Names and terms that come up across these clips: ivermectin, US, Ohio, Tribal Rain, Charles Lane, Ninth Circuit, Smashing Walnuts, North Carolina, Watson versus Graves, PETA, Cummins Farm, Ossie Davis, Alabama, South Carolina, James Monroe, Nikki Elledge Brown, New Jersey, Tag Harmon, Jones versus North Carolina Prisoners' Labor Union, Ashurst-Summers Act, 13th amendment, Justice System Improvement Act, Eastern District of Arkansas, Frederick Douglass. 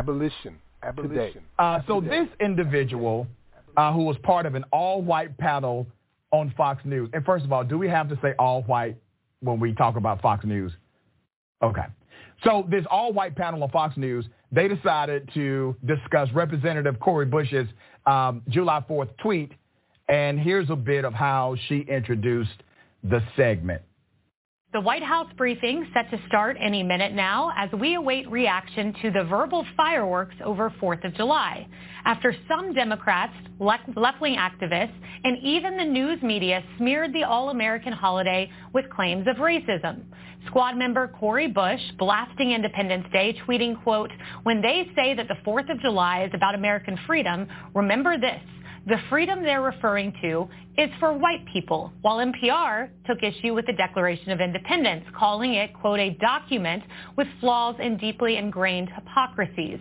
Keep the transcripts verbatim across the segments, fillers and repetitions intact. Abolition. Abolition. Today. Uh, so today. This individual uh, who was part of an all-white panel on Fox News. And first of all, do we have to say all-white when we talk about Fox News? Okay. So this all-white panel on Fox News, they decided to discuss Representative Cori Bush's um, July fourth tweet. And here's a bit of how she introduced the segment. The White House briefing set to start any minute now as we await reaction to the verbal fireworks over fourth of July. After some Democrats, left-wing activists, and even the news media smeared the all-American holiday with claims of racism. Squad member Cori Bush blasting Independence Day, tweeting, quote, "When they say that the fourth of July is about American freedom, remember this. The freedom they're referring to is for white people," while N P R took issue with the Declaration of Independence, calling it, quote, "a document with flaws and deeply ingrained hypocrisies."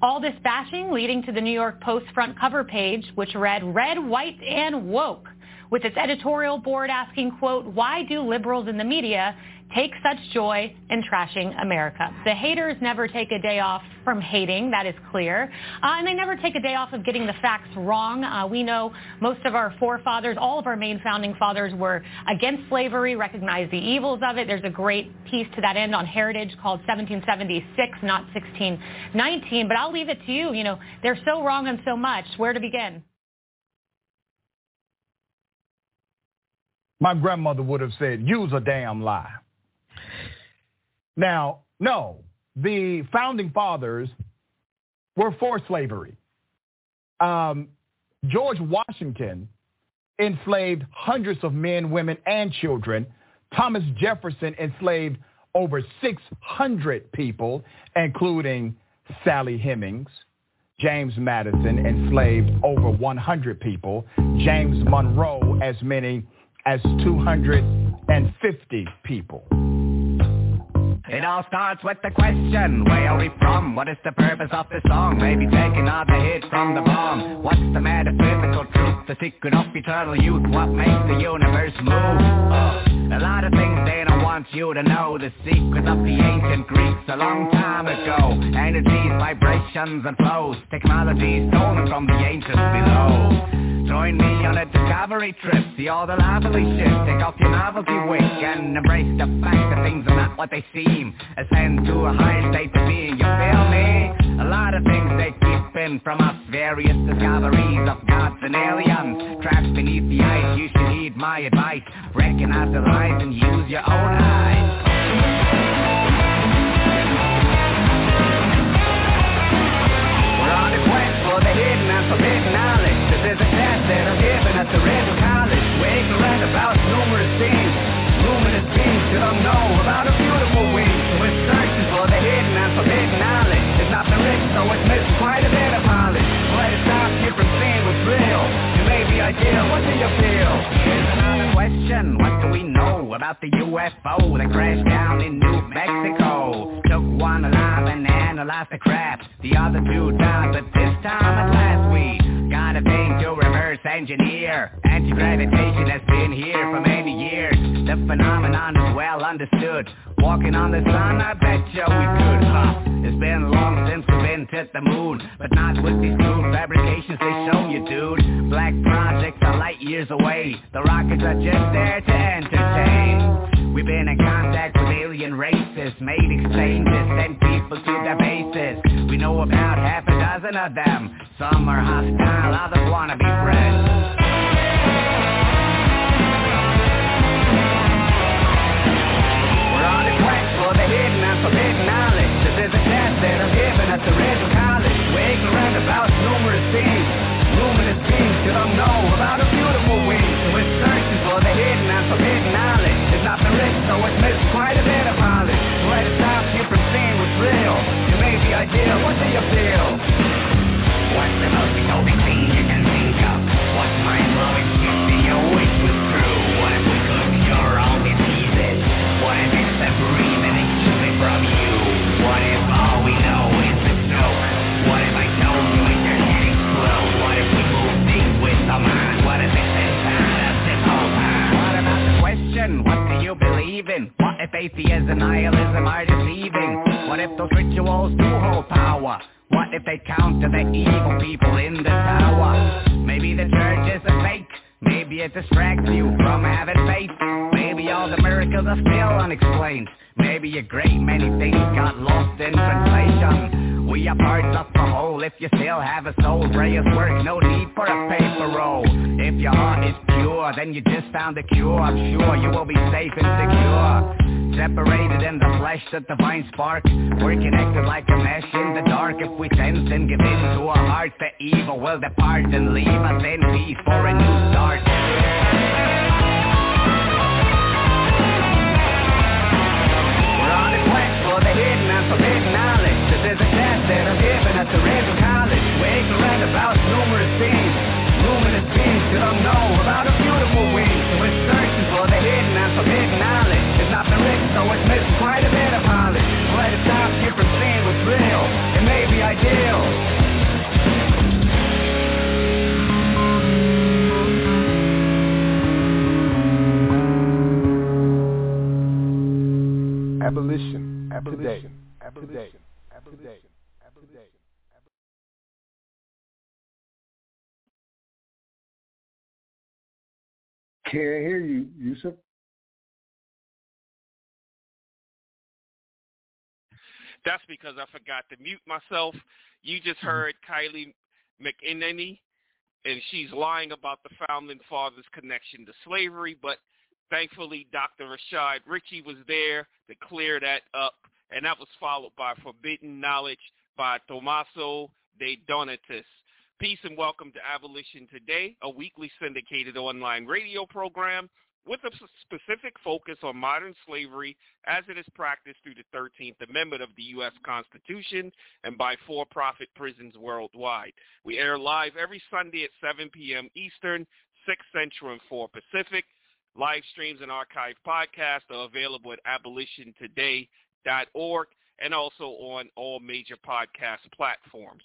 All this bashing leading to the New York Post front cover page, which read, "Red, White, and Woke," with its editorial board asking, quote, "Why do liberals in the media take such joy in trashing America?" The haters never take a day off from hating, that is clear. Uh, and they never take a day off of getting the facts wrong. Uh, we know most of our forefathers, all of our main founding fathers were against slavery, recognized the evils of it. There's a great piece to that end on Heritage called seventeen seventy-six, not sixteen nineteen. But I'll leave it to you. You know, they're so wrong on so much. Where to begin? My grandmother would have said, "Use a damn lie." Now, no, the founding fathers were for slavery. Um, George Washington enslaved hundreds of men, women, and children. Thomas Jefferson enslaved over six hundred people, including Sally Hemings. James Madison enslaved over one hundred people. James Monroe as many as two hundred fifty people. It all starts with the question, where are we from? What is the purpose of the song? Maybe taking off the hit from the bomb. What's the metaphysical truth? The secret of eternal youth. What makes the universe move? Uh, a lot of things they don't want you to know. The secret of the ancient Greeks a long time ago. Energies, vibrations and flows. Technologies stolen from the ancients below. Join me on a discovery trip, see all the lively shit. Take off your novelty wig and embrace the fact that things are not what they seem. Ascend to a higher state of being, you feel me? A lot of things they keep in from us. Various discoveries of gods and aliens trapped beneath the ice, you should heed my advice. Recognize the lies and use your own eyes. The Red College, we're ignorant about numerous things. Luminous beings that don't know about a beautiful wing. So we're searching for the hidden and forbidden knowledge. It's not the rich, so it's missing quite a bit of polish. But it stops you from seeing what's real. You may be ideal, what do you feel? Here's another question, what do we know about the U F O that crashed down in New Mexico? Took one alive and analyzed the crap. The other two died, but this time at last we got a thing to reverse engineer. Anti-gravitation has been here for many years. The phenomenon is well understood. Walking on the sun, I bet you we could. Huh? It's been long since we've been to the moon, but not with these new fabrications they show you, dude. Black projects are light years away. The rockets are just there to entertain. We've been in contact with alien races, made exchanges, sent people to their bases. We know about half a dozen of them. Some are hostile, others want to be friends. We're on the quest for the hidden and forbidden knowledge. This is a test that are given at the Red College. We're ignorant about numerous things. Luminous beings that don't know about a beautiful wing. So we're searching for the hidden and forbidden knowledge. It's not the rich, so it's missing quite a bit of knowledge. Let it stop you from seeing what's real. You may be ideal, what do you feel? What's the most exotic thing you can think of? What's mind-blowing shit do you wish was true? What if we took your own diseases? What if it's the breathing and keeping from you? What if all we know is a joke? What if I told you and your head explode? What if we move things with the mind? What if it's inside us this whole time? What about the question, what do you believe in? What if atheism and nihilism are deceiving? What if those rituals do hold power? What if they counter the evil people in the tower. Maybe the church is a fake. Maybe it distracts you from having faith. Maybe all the miracles are still unexplained. Maybe a great many things got lost in translation. We are parts of the whole. If you still have a soul, prayers work, no need for a paper roll. If your heart is pure, then you just found the cure. I'm sure you will be safe and secure. Separated in the flesh, the divine spark. We're connected like a mesh in the dark. If we sense and give in to our heart, the evil will depart and leave us in peace for a new start. The hidden and forbidden knowledge. This is a test that I've given at the Raven College. We're ignorant about numerous things. Numerous things you don't know about a beautiful wing. So we're searching for the hidden and forbidden knowledge. It's not been written, so it's missing quite a bit of polish. But it stops you from seeing what's real. It may be ideal. Abolition. Abolition. Abolition. Abolition. Abolition. Can't hear you, Yusuf. That's because I forgot to mute myself. You just heard Kylie McEnany, and she's lying about the Founding Fathers' connection to slavery, but thankfully, Doctor Rashad Richie was there to clear that up, and that was followed by Forbidden Knowledge by Tommaso De Donatis. Peace and welcome to Abolition Today, a weekly syndicated online radio program with a specific focus on modern slavery as it is practiced through the thirteenth Amendment of the U S Constitution and by for-profit prisons worldwide. We air live every Sunday at seven p.m. Eastern, six Central, and four Pacific. Live streams and archived podcasts are available at abolition today dot org and also on all major podcast platforms.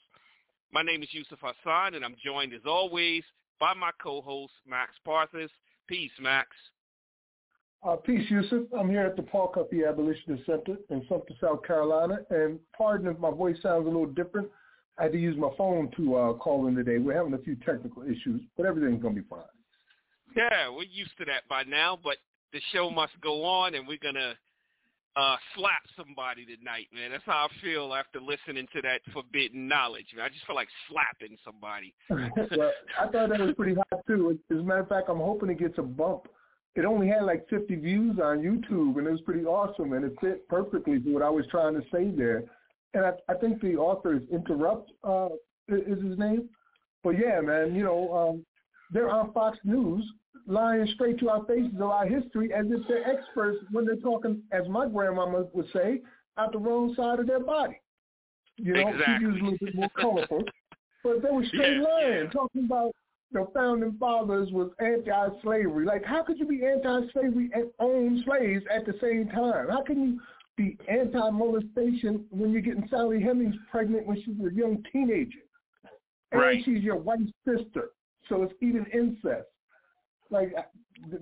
My name is Yusuf Hassan, and I'm joined, as always, by my co-host, Max Parthus. Peace, Max. Uh, peace, Yusuf. I'm here at the park at the Abolitionist Center in Sumter, South Carolina, and pardon if my voice sounds a little different. I had to use my phone to uh, call in today. We're having a few technical issues, but everything's going to be fine. Yeah, we're used to that by now, but the show must go on, and we're going to uh, slap somebody tonight, man. That's how I feel after listening to that Forbidden Knowledge. Man, I just feel like slapping somebody. Well, I thought that was pretty hot, too. As a matter of fact, I'm hoping it gets a bump. It only had like fifty views on YouTube, and it was pretty awesome, and it fit perfectly to what I was trying to say there. And I, I think the author is Interrupt, uh, is his name. But, yeah, man, you know, um, they're on Fox News, lying straight to our faces of our history as if they're experts when they're talking, as my grandmama would say, out the wrong side of their body. You know, exactly. She used a little bit more colorful. But they were straight yeah, lying, yeah. talking about the Founding Fathers was anti-slavery. Like, how could you be anti-slavery and own slaves at the same time? How can you be anti-molestation when you're getting Sally Hemings pregnant when she's a young teenager? And right. she's your wife's sister, so it's even incest. Like,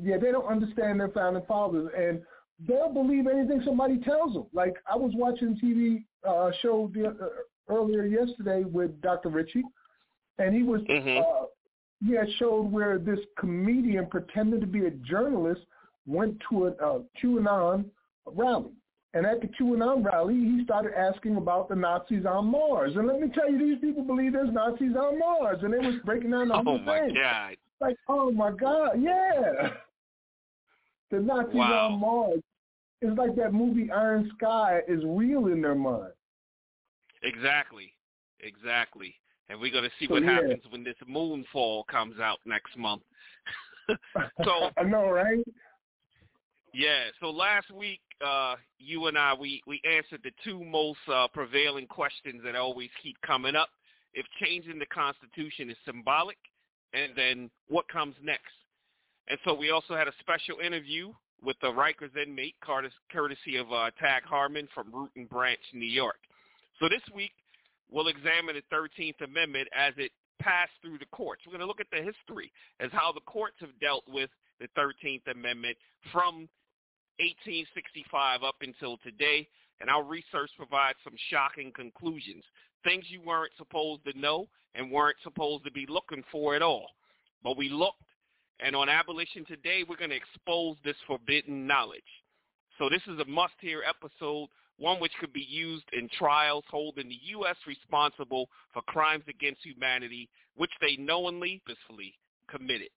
yeah, they don't understand their Founding Fathers, and they'll believe anything somebody tells them. Like, I was watching a T V uh, show the, uh, earlier yesterday with Doctor Richie, and he was, mm-hmm. uh, he had showed where this comedian pretended to be a journalist, went to a uh, QAnon rally. And at the QAnon rally, he started asking about the Nazis on Mars. And let me tell you, these people believe there's Nazis on Mars, and they was breaking down the whole thing. Oh, my God. Like, oh, my God, yeah. The Nazis wow. on Mars. It's like that movie Iron Sky is real in their mind. Exactly. Exactly. And we're going to see so, what yeah. happens when this Moonfall comes out next month. So I know, right? Yeah. So last week, uh, you and I, we, we answered the two most uh, prevailing questions that always keep coming up. If changing the Constitution is symbolic, and then what comes next? And so we also had a special interview with the Rikers inmate, courtesy of uh, Tag Harmon from Root and Branch, New York. So this week, we'll examine the thirteenth Amendment as it passed through the courts. We're going to look at the history as how the courts have dealt with the thirteenth Amendment from eighteen sixty-five up until today, and our research provides some shocking conclusions. things you weren't supposed to know and weren't supposed to be looking for at all. But we looked, and on Abolition Today, we're going to expose this forbidden knowledge. So this is a must-hear episode, one which could be used in trials holding the U S responsible for crimes against humanity, which they knowingly, purposefully committed.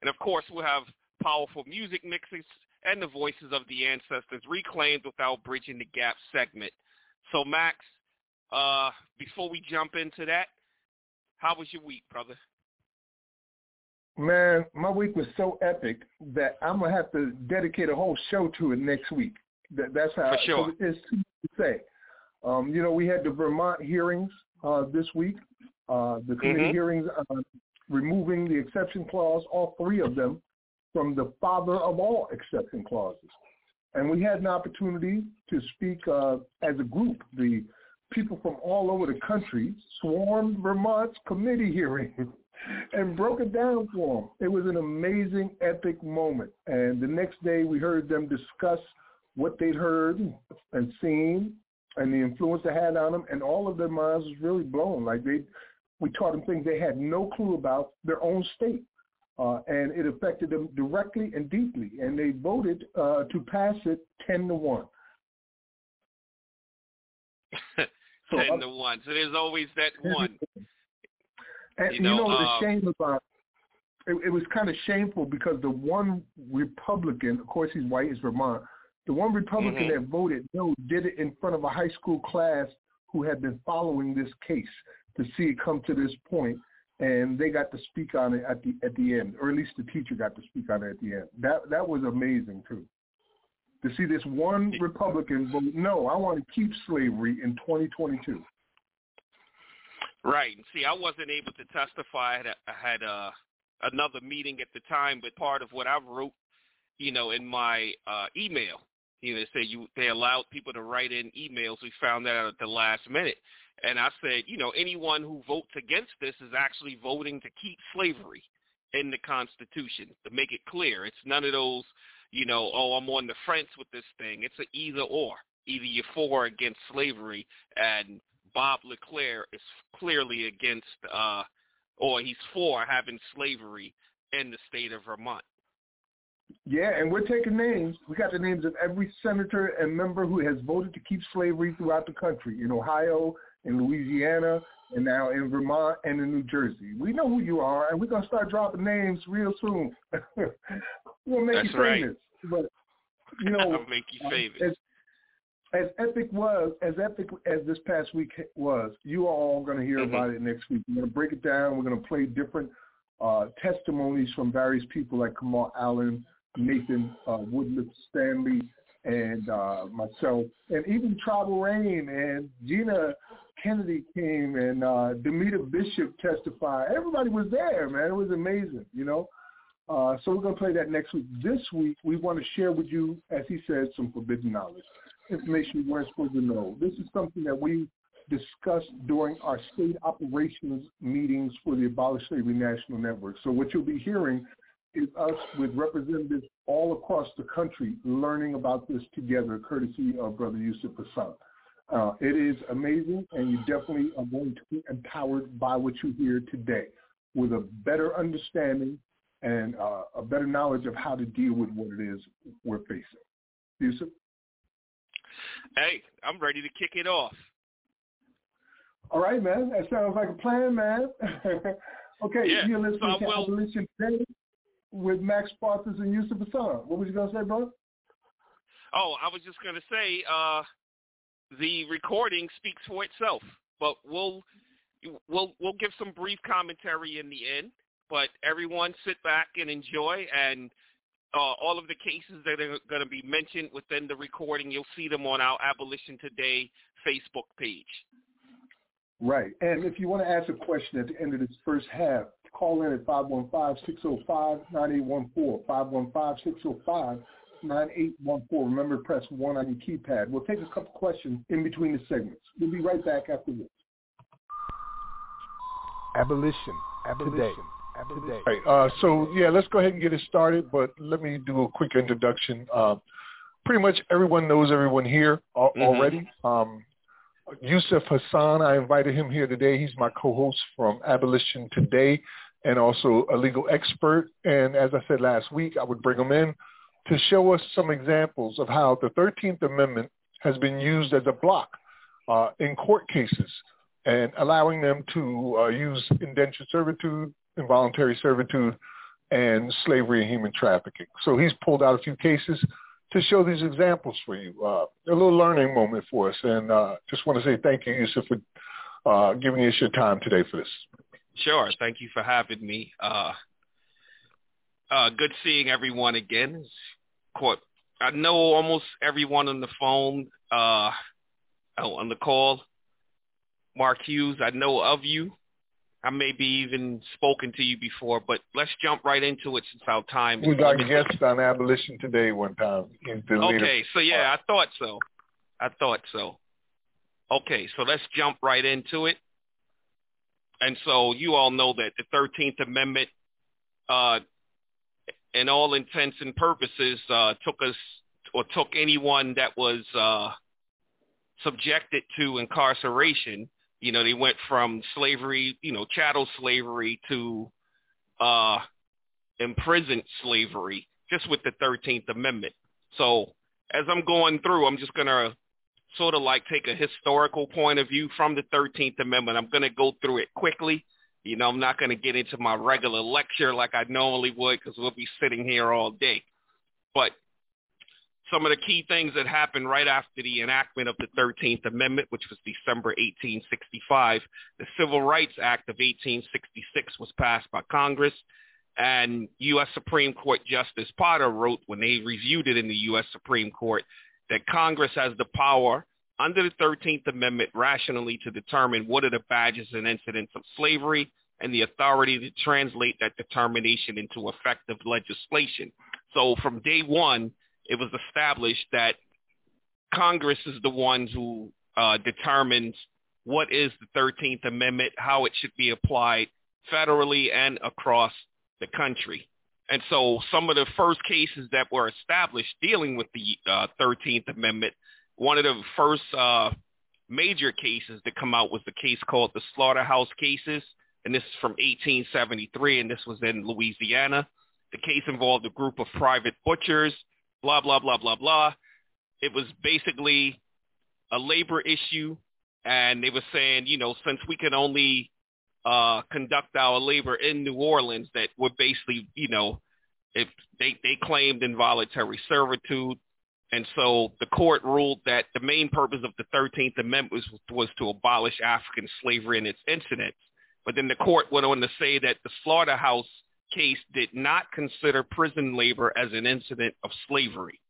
And, of course, we'll have powerful music mixes and the voices of the ancestors reclaimed without bridging the gap segment. So, Max, uh, before we jump into that, how was your week, brother? Man, my week was so epic that I'm going to have to dedicate a whole show to it next week. That, that's how For sure. it is to say. Um, you know, we had the Vermont hearings uh, this week, uh, the committee mm-hmm. hearings uh, removing the exception clause, all three of them, from the father of all exception clauses. And we had an opportunity to speak uh, as a group. The people from all over the country swarmed Vermont's committee hearing and broke it down for them. It was an amazing, epic moment. And the next day we heard them discuss what they'd heard and seen and the influence they had on them, and all of their minds was really blown. Like they, we taught them things they had no clue about their own state, uh, and it affected them directly and deeply, and they voted uh, to pass it ten to one. ten so, to one. So there's always that one. And you know, you know um, the shame about it, it was kind of shameful because the one Republican, of course he's white, is Vermont, the one Republican mm-hmm. that voted no did it in front of a high school class who had been following this case to see it come to this point, and they got to speak on it at the at the end, or at least the teacher got to speak on it at the end. That that was amazing too, to see this one Republican vote no, I want to keep slavery in twenty twenty-two. Right. See, I wasn't able to testify. I had uh, another meeting at the time, but part of what I wrote, you know, in my uh, email, you know, they say you they allowed people to write in emails. We found that out at the last minute. And I said, you know, anyone who votes against this is actually voting to keep slavery in the Constitution, to make it clear. It's none of those, you know, oh, I'm on the fence with this thing. It's an either or. Either you're for or against slavery, and Bob LeClaire is clearly against uh, or he's for having slavery in the state of Vermont. Yeah, and we're taking names. We got the names of every senator and member who has voted to keep slavery throughout the country, in Ohio, in Louisiana, and now in Vermont and in New Jersey. We know who you are, and we're going to start dropping names real soon. We'll make That's you right. famous. But, you know, I'll make you famous. As, As epic was, as epic as this past week was, you are all going to hear mm-hmm. about it next week. We're going to break it down. We're going to play different uh, testimonies from various people like Kamal Allen, Nathan uh, Woodliffe Stanley, and uh, myself, and even Tribal Rain and Gina Kennedy came, and uh, Demita Bishop testified. Everybody was there, man. It was amazing, you know. Uh, so we're going to play that next week. This week, we want to share with you, as he said, some forbidden knowledge. Information you weren't supposed to know. This is something that we discussed during our state operations meetings for the Abolish Slavery National Network. So what you'll be hearing is us with representatives all across the country learning about this together, courtesy of Brother Yusuf Hassan. Uh, it is amazing, and you definitely are going to be empowered by what you hear today with a better understanding and uh, a better knowledge of how to deal with what it is we're facing. Yusuf? Hey, I'm ready to kick it off. All right, man. That sounds like a plan, man. Okay, yeah, you're listening so to Abolition Today with Max Parthus and Yusuf Hassan. What was you going to say, brother? Oh, I was just going to say uh, the recording speaks for itself, but we'll, we'll, we'll give some brief commentary in the end, but everyone sit back and enjoy, and Uh, all of the cases that are going to be mentioned within the recording, you'll see them on our Abolition Today Facebook page. Right. And if you want to ask a question at the end of this first half, call in at five one five, six zero five, nine eight one four, five one five, six zero five, nine eight one four. Remember to press one on your keypad. We'll take a couple questions in between the segments. We'll be right back after this. Abolition. Abolition. Today. Today. Right, uh, so, yeah, let's go ahead and get it started, but let me do a quick introduction. Uh, pretty much everyone knows everyone here al- mm-hmm. already. Um, Yusuf Hassan, I invited him here today. He's my co-host from Abolition Today and also a legal expert. And as I said last week, I would bring him in to show us some examples of how the thirteenth Amendment has been used as a block uh, in court cases and allowing them to uh, use indentured servitude, involuntary servitude, and slavery and human trafficking. So he's pulled out a few cases to show these examples for you. Uh, a little learning moment for us. And uh, just want to say thank you, Yusuf, for uh, giving us your time today for this. Sure. Thank you for having me. Uh, uh, good seeing everyone again. Court. I know almost everyone on the phone, uh, oh, on the call. Mark Hughes, I know of you. I may be even spoken to you before, but let's jump right into it since our time is. We got guests on Abolition Today one time. Okay, so yeah, I thought so. I thought so. Okay, so let's jump right into it. And so you all know that the thirteenth Amendment, uh, in all intents and purposes, uh, took us or took anyone that was uh, subjected to incarceration. You know, they went from slavery, you know, chattel slavery to uh, imprisoned slavery, just with the thirteenth Amendment. So as I'm going through, I'm just going to sort of like take a historical point of view from the thirteenth Amendment. I'm going to go through it quickly. You know, I'm not going to get into my regular lecture like I normally would because we'll be sitting here all day. But some of the key things that happened right after the enactment of the thirteenth Amendment, which was December eighteen sixty-five, the Civil Rights Act of eighteen sixty-six was passed by Congress, and U S Supreme Court Justice Potter wrote when they reviewed it in the U S Supreme Court that Congress has the power under the thirteenth Amendment rationally to determine what are the badges and incidents of slavery and the authority to translate that determination into effective legislation. So from day one, it was established that Congress is the one who uh, determines what is the thirteenth Amendment, how it should be applied federally and across the country. And so some of the first cases that were established dealing with the uh, thirteenth Amendment, one of the first uh, major cases to come out was the case called the Slaughterhouse Cases, and this is from eighteen seventy-three, and this was in Louisiana. The case involved a group of private butchers, blah, blah, blah, blah, blah. It was basically a labor issue, and they were saying, you know, since we can only uh, conduct our labor in New Orleans, that we're basically, you know, if they, they claimed involuntary servitude. And so the court ruled that the main purpose of the thirteenth Amendment was, was to abolish African slavery and its incidents. But then the court went on to say that the Slaughterhouse Case did not consider prison labor as an incident of slavery.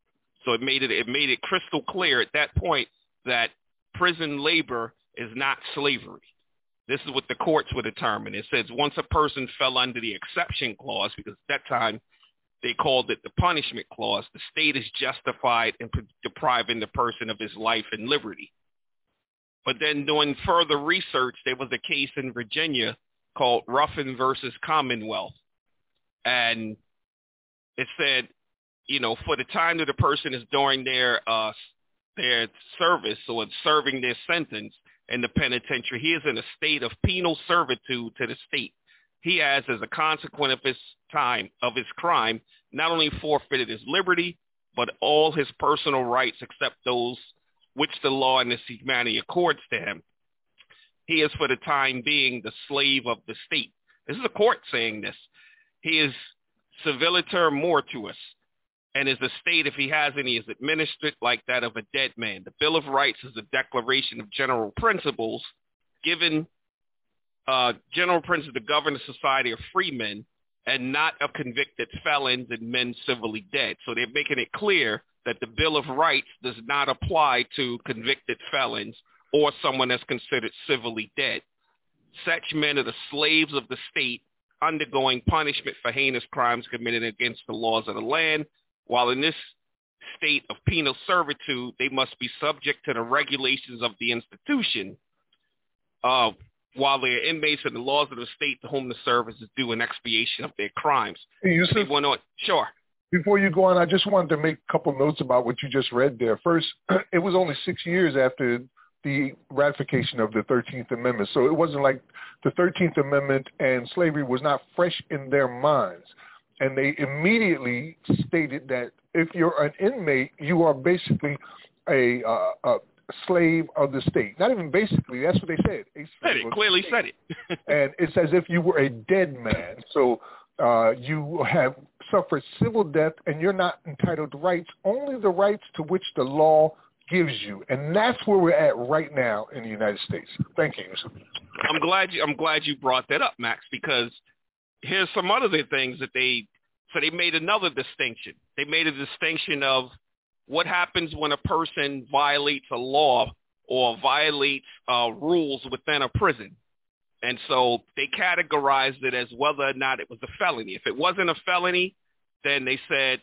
So it made it it made it crystal clear at that point that prison labor is not slavery. This is what the courts would determine. It says once a person fell under the exception clause, because at that time they called it the punishment clause, the state is justified in depriving the person of his life and liberty. But then doing further research, there was a case in Virginia called Ruffin versus Commonwealth. And it said, you know, for the time that a person is during their uh, their service or serving their sentence in the penitentiary, he is in a state of penal servitude to the state. He has, as a consequence of his time, of his crime, not only forfeited his liberty, but all his personal rights except those which the law and his humanity accords to him. He is, for the time being, the slave of the state. This is a court saying this. He is servitor mortuus, and his estate, if he has any, is administered like that of a dead man. The Bill of Rights is a declaration of general principles, given uh, general principles to govern the society of freemen and not of convicted felons and men civilly dead. So they're making it clear that the Bill of Rights does not apply to convicted felons or someone that's considered civilly dead. Such men are the slaves of the state, undergoing punishment for heinous crimes committed against the laws of the land. While in this state of penal servitude, they must be subject to the regulations of the institution uh, while they are inmates and the laws of the state to whom the service is due in expiation of their crimes. Hey, Yusuf, they went on. Sure. Before you go on, I just wanted to make a couple notes about what you just read there. First, it was only six years after the ratification of the thirteenth Amendment. So it wasn't like the thirteenth Amendment and slavery was not fresh in their minds. And they immediately stated that if you're an inmate, you are basically a, uh, a slave of the state. Not even basically, that's what they said. They said it, clearly said it. And it's as if you were a dead man. So uh, you have suffered civil death and you're not entitled to rights, only the rights to which the law gives you. And that's where we're at right now in the United States. Thank you, Yusuf. I'm glad you, I'm glad you brought that up, Max, because here's some other things that they – so they made another distinction. They made a distinction of what happens when a person violates a law or violates uh, rules within a prison. And so they categorized it as whether or not it was a felony. If it wasn't a felony, then they said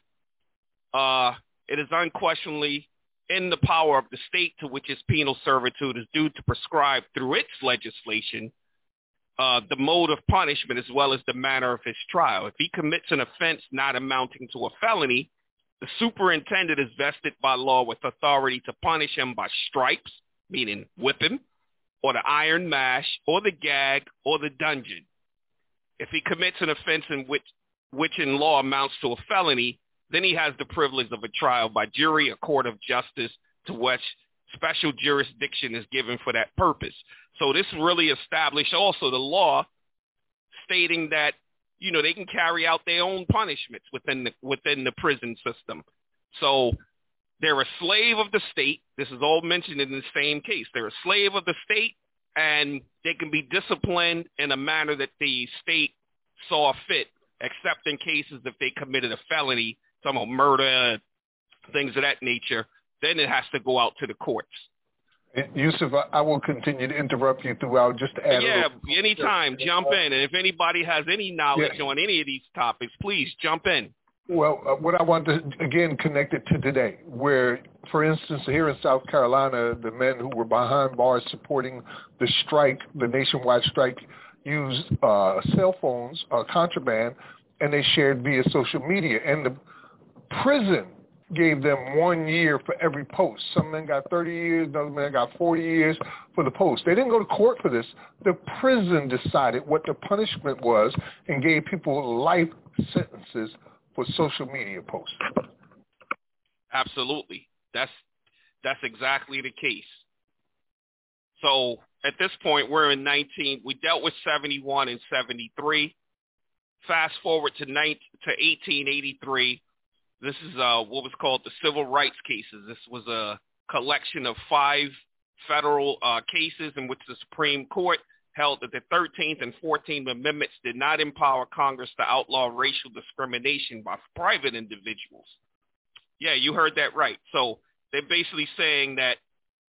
uh, it is unquestionably in the power of the state to which its penal servitude is due to prescribe through its legislation Uh, the mode of punishment as well as the manner of his trial. If he commits an offense not amounting to a felony, the superintendent is vested by law with authority to punish him by stripes, meaning whip him, or the iron mash, or the gag, or the dungeon. If he commits an offense in which, which in law amounts to a felony, then he has the privilege of a trial by jury, a court of justice to which special jurisdiction is given for that purpose. So this really established also the law stating that, you know, they can carry out their own punishments within the, within the prison system. So they're a slave of the state. This is all mentioned in the same case. They're a slave of the state, and they can be disciplined in a manner that the state saw fit, except in cases if they committed a felony, some murder, things of that nature. Then it has to go out to the courts. Yusuf, I will continue to interrupt you throughout just to add Yeah, a anytime. Jump in. And if anybody has any knowledge yeah. on any of these topics, please jump in. Well, uh, what I want to, again, connect it to today, where, for instance, here in South Carolina, the men who were behind bars supporting the strike, the nationwide strike, used uh, cell phones, uh, contraband, and they shared via social media. And the prison gave them one year for every post. Some men got thirty years, another man got forty years for the post. They didn't go to court for this. The prison decided what the punishment was and gave people life sentences for social media posts. Absolutely. That's that's exactly the case. So at this point, we're in nineteen. We dealt with seventy-one and seventy-three. Fast forward to, nineteen, to eighteen eighty-three. This is uh, what was called the Civil Rights Cases. This was a collection of five federal uh, cases in which the Supreme Court held that the thirteenth and fourteenth Amendments did not empower Congress to outlaw racial discrimination by private individuals. Yeah, you heard that right. So they're basically saying that,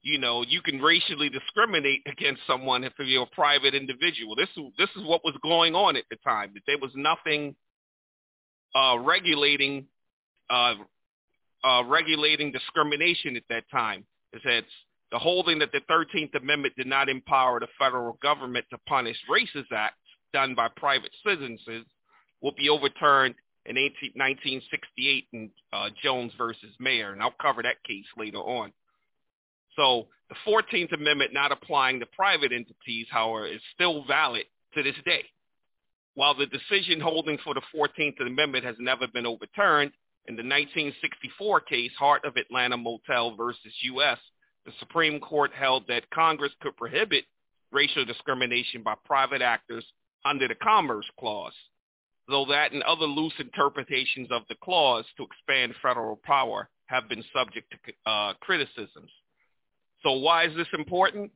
you know, you can racially discriminate against someone if you're a private individual. This, this is what was going on at the time, that there was nothing uh, regulating Uh, uh, regulating discrimination at that time. It says the holding that the thirteenth Amendment did not empower the federal government to punish racist acts done by private citizens will be overturned in nineteen sixty-eight in uh, Jones versus Mayer, and I'll cover that case later on. So the fourteenth Amendment not applying to private entities, however, is still valid to this day. While the decision holding for the fourteenth Amendment has never been overturned, in the nineteen sixty-four case, Heart of Atlanta Motel versus U S, the Supreme Court held that Congress could prohibit racial discrimination by private actors under the Commerce Clause, though that and other loose interpretations of the clause to expand federal power have been subject to uh, criticisms. So why is this important?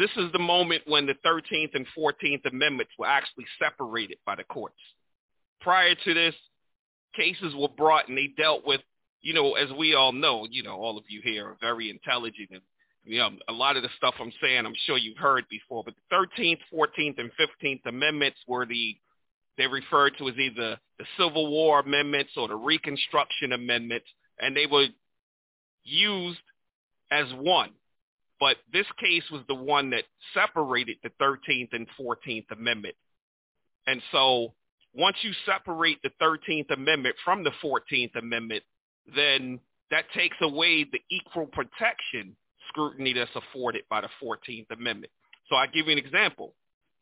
This is the moment when the thirteenth and fourteenth Amendments were actually separated by the courts. Prior to this, cases were brought and they dealt with, you know, as we all know, you know, all of you here are very intelligent. And, you know, a lot of the stuff I'm saying, I'm sure you've heard before, but the thirteenth, fourteenth, and fifteenth Amendments were the, they referred to as either the Civil War Amendments or the Reconstruction Amendments, and they were used as one. But this case was the one that separated the thirteenth and fourteenth Amendment. And so once you separate the thirteenth Amendment from the fourteenth Amendment, then that takes away the equal protection scrutiny that's afforded by the fourteenth Amendment. So I give you an example.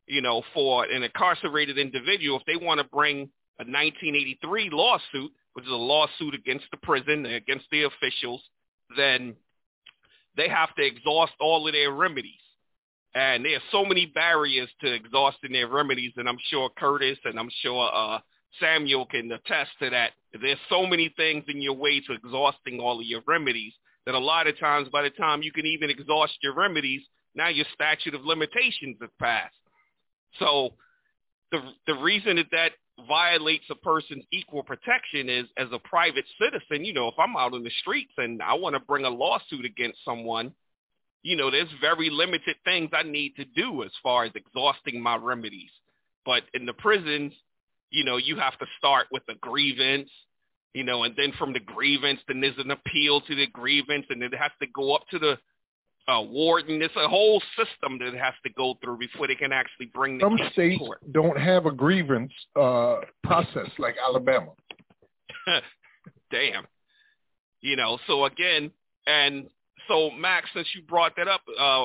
You know, for an incarcerated individual, if they want to bring a nineteen eighty-three lawsuit, which is a lawsuit against the prison, against the officials, then they have to exhaust all of their remedies. And there are so many barriers to exhausting their remedies, and I'm sure Curtis and I'm sure uh, Samuel can attest to that. There's so many things in your way to exhausting all of your remedies that a lot of times by the time you can even exhaust your remedies, now your statute of limitations has passed. So the the reason that that violates a person's equal protection is, as a private citizen, you know, if I'm out on the streets and I want to bring a lawsuit against someone, you know, there's very limited things I need to do as far as exhausting my remedies. But in the prisons, you know, you have to start with a grievance, you know, and then from the grievance, then there's an appeal to the grievance, and then it has to go up to the Uh, warden. It's a whole system that has to go through before they can actually bring the Some case states to court. Don't have a grievance uh, process like Alabama. Damn. You know, so again, and so Max, since you brought that up, uh,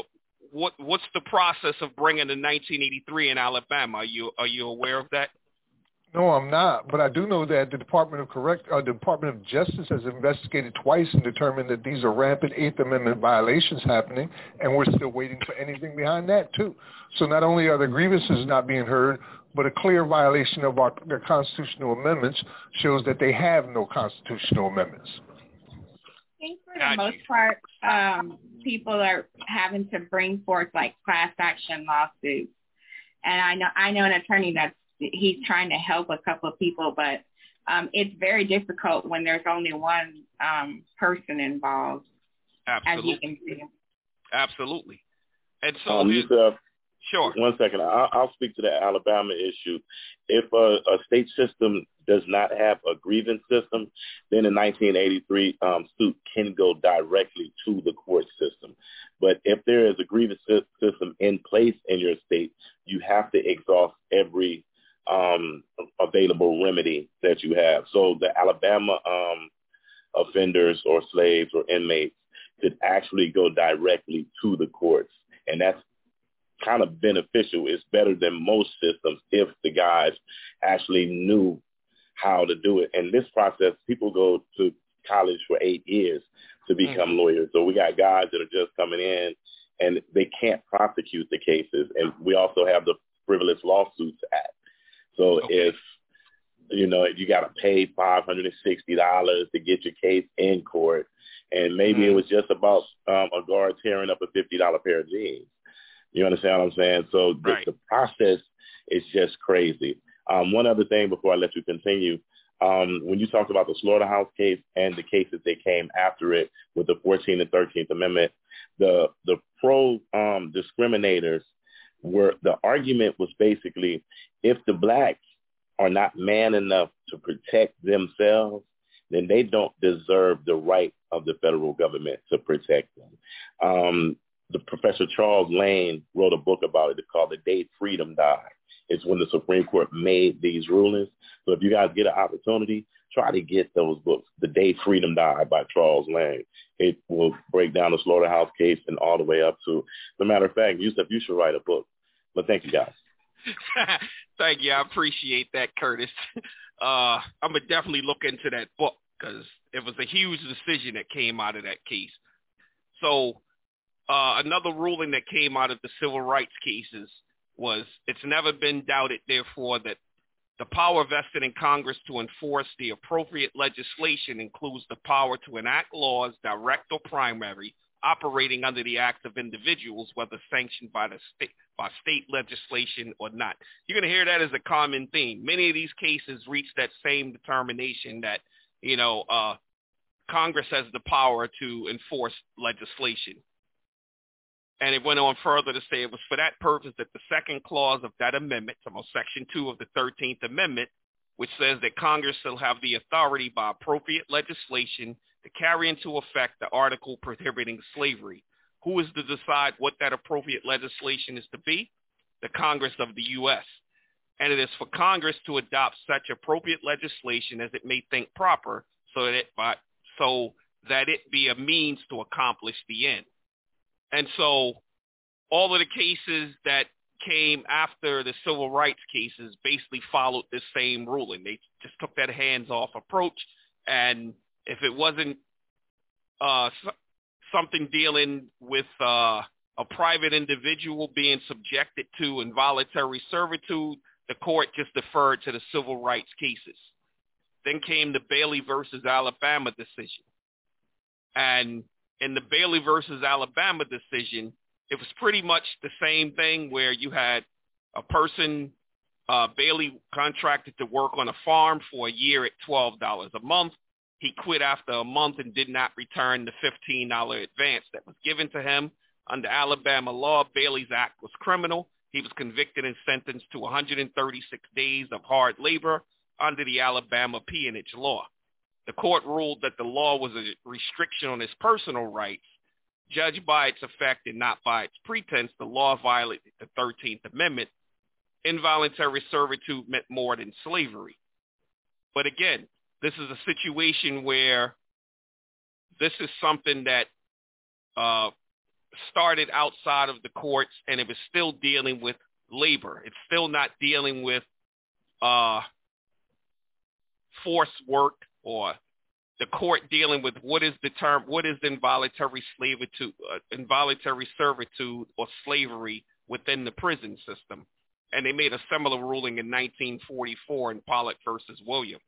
what what's the process of bringing the nineteen eighty-three in Alabama? Are you are you aware of that? No, I'm not, but I do know that the Department of Correct, uh, Department of Justice has investigated twice and determined that these are rampant Eighth Amendment violations happening, and we're still waiting for anything behind that, too. So not only are the grievances not being heard, but a clear violation of our, their constitutional amendments shows that they have no constitutional amendments. I think for the most part, um, people are having to bring forth, like, class action lawsuits. And I know I know an attorney that's he's trying to help a couple of people, but um, it's very difficult when there's only one um, person involved. Absolutely. As you can see. Absolutely. And so, um, his, uh, sure. One second, I'll, I'll speak to the Alabama issue. If a, a state system does not have a grievance system, then a nineteen eighty-three um, suit can go directly to the court system. But if there is a grievance system in place in your state, you have to exhaust every um available remedy that you have. So the Alabama um offenders or slaves or inmates could actually go directly to the courts, and that's kind of beneficial. It's better than most systems if the guys actually knew how to do it. And this process, people go to college for eight years to become mm-hmm. lawyers. So we got guys that are just coming in and they can't prosecute the cases, and we also have the Frivolous Lawsuits Act. So okay. if, you know, you got to pay five hundred sixty dollars to get your case in court, and maybe mm-hmm. it was just about um, a guard tearing up a fifty dollars pair of jeans. You understand what I'm saying? So right. the, the process is just crazy. Um, one other thing before I let you continue, um, when you talked about the slaughterhouse case and the cases that came after it with the fourteenth and thirteenth Amendment, the, the pro-discriminators um, were, the argument was basically, if the blacks are not man enough to protect themselves, then they don't deserve the right of the federal government to protect them. Um, the Professor Charles Lane wrote a book about it. It's called The Day Freedom Died. It's when the Supreme Court made these rulings. So if you guys get an opportunity, try to get those books, The Day Freedom Died by Charles Lane. It will break down the slaughterhouse case and all the way up to, as a matter of fact, Yusuf, you should write a book. But thank you, guys. Thank you. I appreciate that, Curtis. Uh, I'm going to definitely look into that book because it was a huge decision that came out of that case. So uh, another ruling that came out of the civil rights cases was, it's never been doubted, therefore, that the power vested in Congress to enforce the appropriate legislation includes the power to enact laws, direct or primary, operating under the acts of individuals, whether sanctioned by the state, by state legislation or not. You're going to hear that as a common theme. Many of these cases reach that same determination that, you know, uh, Congress has the power to enforce legislation. And it went on further to say it was for that purpose that the second clause of that amendment, so Section two of the thirteenth Amendment, which says that Congress shall have the authority by appropriate legislation to carry into effect the article prohibiting slavery. Who is to decide what that appropriate legislation is to be? The Congress of the U S And it is for Congress to adopt such appropriate legislation as it may think proper, so that it, by, so that it be a means to accomplish the end. And so all of the cases that came after the civil rights cases basically followed this same ruling. They just took that hands-off approach, and if it wasn't uh, something dealing with uh, a private individual being subjected to involuntary servitude, the court just deferred to the civil rights cases. Then came the Bailey versus Alabama decision. And in the Bailey versus Alabama decision, it was pretty much the same thing where you had a person, uh, Bailey contracted to work on a farm for a year at twelve dollars a month. He quit after a month and did not return the fifteen dollars advance that was given to him. Under Alabama law, Bailey's act was criminal. He was convicted and sentenced to one hundred thirty-six days of hard labor under the Alabama peonage law. The court ruled that the law was a restriction on his personal rights. Judged by its effect and not by its pretense, the law violated the thirteenth amendment. Involuntary servitude meant more than slavery. But again, this is a situation where this is something that uh, started outside of the courts, and it was still dealing with labor. It's still not dealing with uh, forced work, or the court dealing with what is the term, what is involuntary servitude, uh, involuntary servitude or slavery within the prison system. And they made a similar ruling in nineteen forty-four in Pollard versus Williams.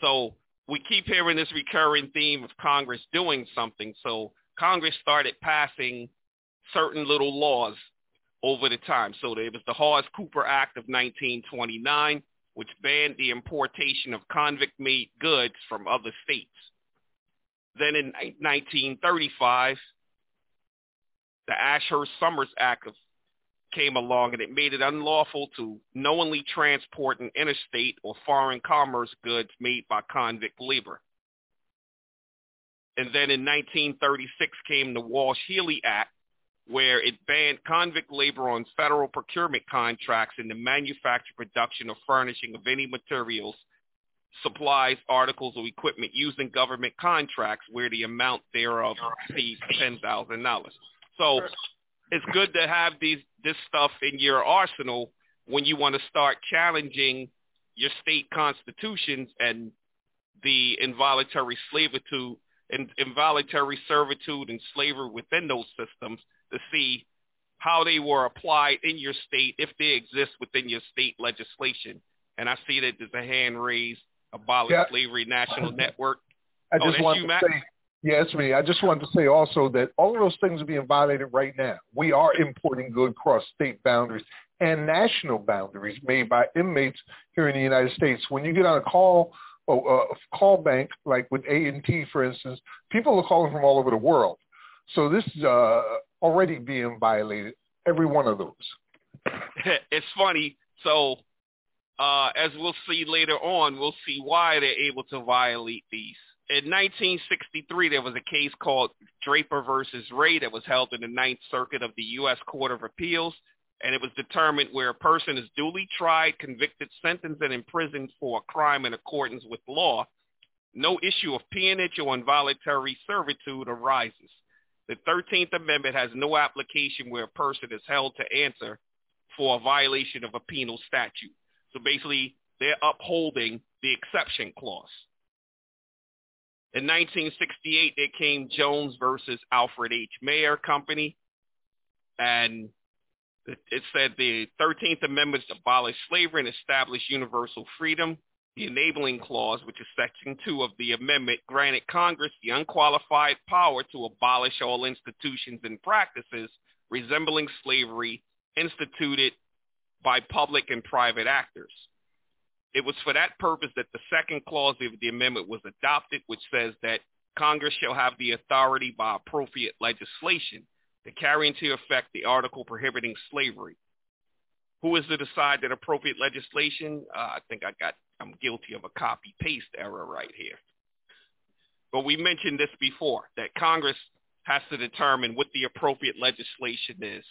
So we keep hearing this recurring theme of Congress doing something. So Congress started passing certain little laws over the time. So there was the Hawes-Cooper Act of nineteen twenty-nine, which banned the importation of convict-made goods from other states. Then in nineteen thirty-five, the Ashurst-Summers Act of, came along, and it made it unlawful to knowingly transport an interstate or foreign commerce goods made by convict labor. And then in nineteen thirty-six came the Walsh-Healy Act, where it banned convict labor on federal procurement contracts in the manufacture, production, or furnishing of any materials, supplies, articles, or equipment used in government contracts where the amount thereof exceeds ten thousand dollars. So it's good to have these this stuff in your arsenal when you want to start challenging your state constitutions and the involuntary servitude and involuntary servitude and slavery within those systems, to see how they were applied in your state, if they exist within your state legislation. And I see that there's a hand raised, Abolish yeah. Slavery National Network. I oh, just want to Matt? say, yes, yeah, me. I just wanted to say also that all of those things are being violated right now. We are importing goods across state boundaries and national boundaries made by inmates here in the United States. When you get on a call, a oh, uh, call bank, like with A and T, for instance, people are calling from all over the world. So this is uh, already being violated, every one of those. It's funny. So uh, as we'll see later on, we'll see why they're able to violate these. In nineteen sixty-three, there was a case called Draper versus Ray that was held in the Ninth Circuit of the U S Court of Appeals, and it was determined where a person is duly tried, convicted, sentenced, and imprisoned for a crime in accordance with law, no issue of peonage or involuntary servitude arises. The thirteenth amendment has no application where a person is held to answer for a violation of a penal statute. So basically, they're upholding the exception clause. In nineteen sixty-eight, there came Jones versus Alfred H. Mayer Company, and it said the thirteenth amendment abolished slavery and established universal freedom. The enabling clause, which is section two of the amendment, granted Congress the unqualified power to abolish all institutions and practices resembling slavery instituted by public and private actors. It was for that purpose that the second clause of the amendment was adopted, which says that Congress shall have the authority by appropriate legislation to carry into effect the article prohibiting slavery. Who is to decide that appropriate legislation? Uh, I think I got, I'm guilty of a copy-paste error right here. But we mentioned this before, that Congress has to determine what the appropriate legislation is.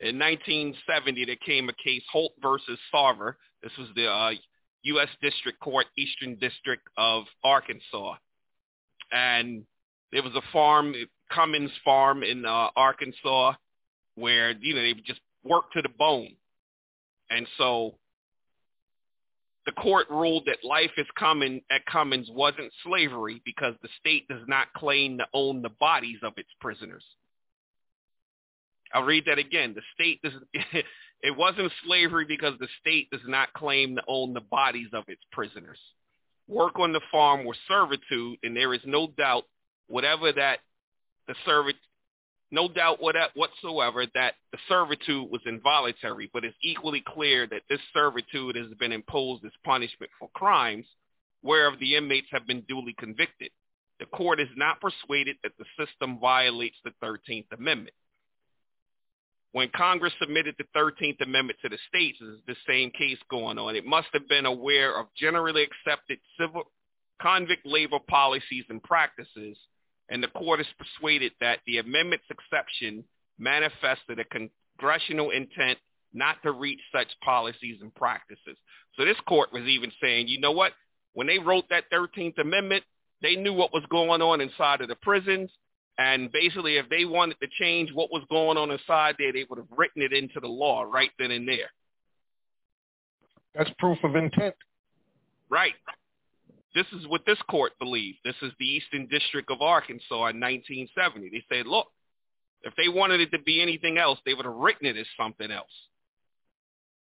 In nineteen seventy, there came a case, Holt versus Sarver. This was the uh, U S District Court, Eastern District of Arkansas. And There was a farm, Cummins Farm in uh, Arkansas, where, you know, they just worked to the bone. And so the court ruled that life is common at Cummins wasn't slavery because the state does not claim to own the bodies of its prisoners. I'll read that again. The state doesn't, it wasn't slavery because the state does not claim to own the bodies of its prisoners. Work on the farm was servitude, and there is no doubt whatever that the servit, no doubt what, whatsoever that the servitude was involuntary, but it's equally clear that this servitude has been imposed as punishment for crimes whereof the inmates have been duly convicted. The court is not persuaded that the system violates the thirteenth Amendment. When Congress submitted the thirteenth Amendment to the states, is the same case going on. It must have been aware of generally accepted civil convict labor policies and practices, and the court is persuaded that the amendment's exception manifested a congressional intent not to reach such policies and practices. So this court was even saying, you know what? When they wrote that thirteenth Amendment, they knew what was going on inside of the prisons. And basically, if they wanted to change what was going on inside there, they would have written it into the law right then and there. That's proof of intent. Right. This is what this court believed. This is the Eastern District of Arkansas in nineteen seventy. They said, look, if they wanted it to be anything else, they would have written it as something else.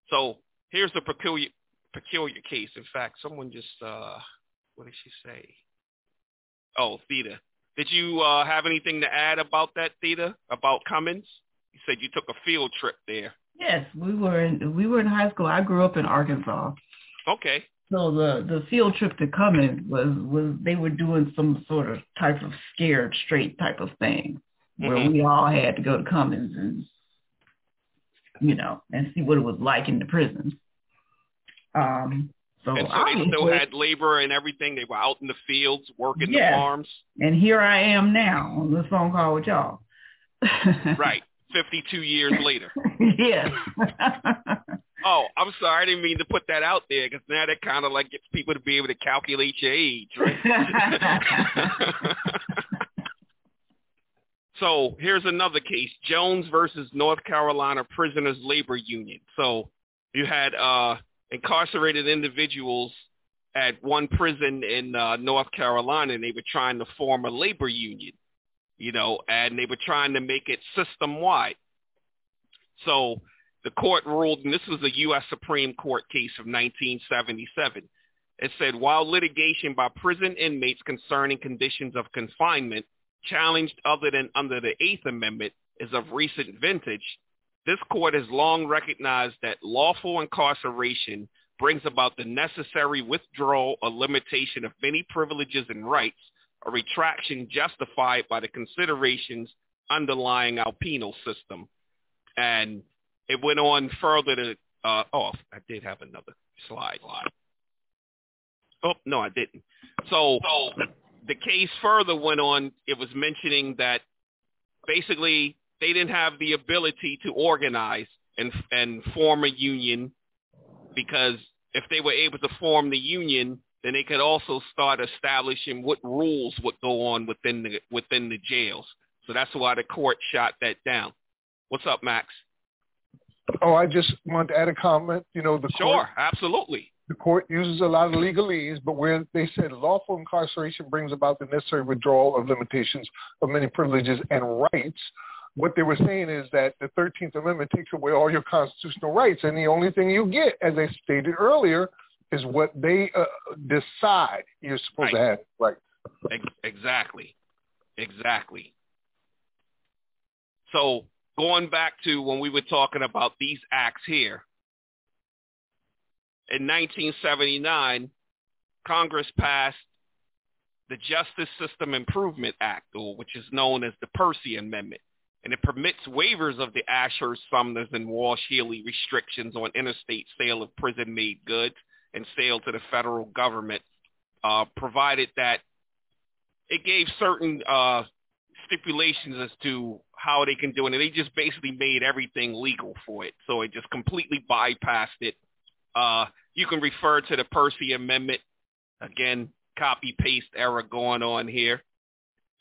So here's a peculiar, peculiar case. In fact, someone just, uh, what did she say? Oh, Theta. Did you uh, have anything to add about that, Theta, about Cummins? You said you took a field trip there. Yes, we were in we were in high school. I grew up in Arkansas. Okay. So the, the field trip to Cummins was, was they were doing some sort of type of scared straight type of thing where mm-hmm. we all had to go to Cummins and, you know, and see what it was like in the prison. Um. So and so they still had labor and everything. They were out in the fields working yeah. the farms. And here I am now on this phone call with y'all. Right. fifty-two years later. Yes. Oh, I'm sorry. I didn't mean to put that out there because now that kind of like gets people to be able to calculate your age, right? So here's another case, Jones versus North Carolina Prisoners Labor Union. So you had... uh. incarcerated individuals at one prison in uh, North Carolina, and they were trying to form a labor union, you know, and they were trying to make it system-wide. So the court ruled, and this was a U S Supreme Court case of nineteen seventy-seven. It said, while litigation by prison inmates concerning conditions of confinement challenged other than under the Eighth Amendment is of recent vintage, this court has long recognized that lawful incarceration brings about the necessary withdrawal or limitation of many privileges and rights, a retraction justified by the considerations underlying our penal system. And it went on further to, uh, oh, I did have another slide. Oh, no, I didn't. So, so the case further went on. It was mentioning that basically they didn't have the ability to organize and and form a union, because if they were able to form the union, then they could also start establishing what rules would go on within the within the jails. So that's why the court shot that down. What's up, Max? Oh, I just wanted to add a comment. You know, the sure, court, absolutely. The court uses a lot of legalese, but where they said lawful incarceration brings about the necessary withdrawal of limitations of many privileges and rights, what they were saying is that the thirteenth Amendment takes away all your constitutional rights, and the only thing you get, as I stated earlier, is what they uh, decide you're supposed right. to have. Right. Exactly. Exactly. So going back to when we were talking about these acts here, in nineteen seventy-nine, Congress passed the Justice System Improvement Act, or which is known as the Percy Amendment. And it permits waivers of the Ashurst-Summers and Walsh-Healy restrictions on interstate sale of prison-made goods and sale to the federal government, uh, provided that it gave certain uh, stipulations as to how they can do it. And they just basically made everything legal for it. So it just completely bypassed it. Uh, you can refer to the Percy Amendment. Again, copy-paste era going on here.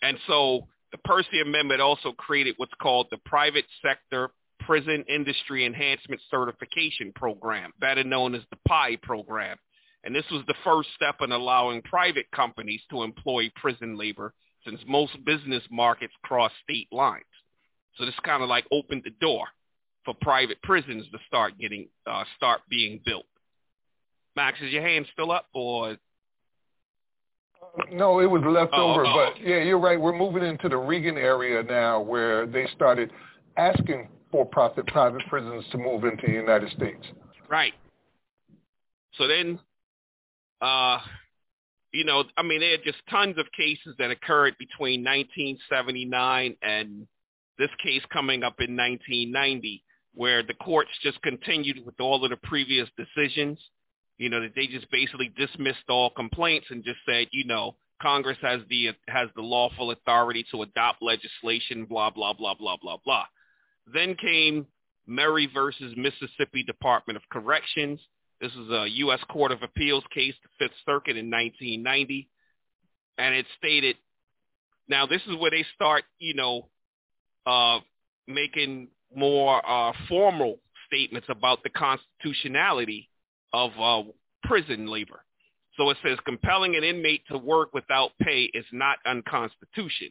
And so the Percy Amendment also created what's called the Private Sector Prison Industry Enhancement Certification Program, better known as the P I E program. And this was the first step in allowing private companies to employ prison labor, since most business markets cross state lines. So this kind of like opened the door for private prisons to start getting, uh, start being built. Max, is your hand still up or? No, it was left oh, over, oh, but okay. Yeah, you're right. We're moving into the Reagan area now where they started asking for-profit private prisons to move into the United States. Right. So then, uh, you know, I mean, there are just tons of cases that occurred between nineteen seventy-nine and this case coming up in nineteen ninety, where the courts just continued with all of the previous decisions, you know, that they just basically dismissed all complaints and just said, you know, Congress has the has the lawful authority to adopt legislation, blah, blah, blah, blah, blah, blah. Then came Murray versus Mississippi Department of Corrections. This is a U S Court of Appeals case, the Fifth Circuit in nineteen ninety. And it stated, now this is where they start, you know, uh, making more uh, formal statements about the constitutionality of uh, prison labor. So it says compelling an inmate to work without pay is not unconstitutional.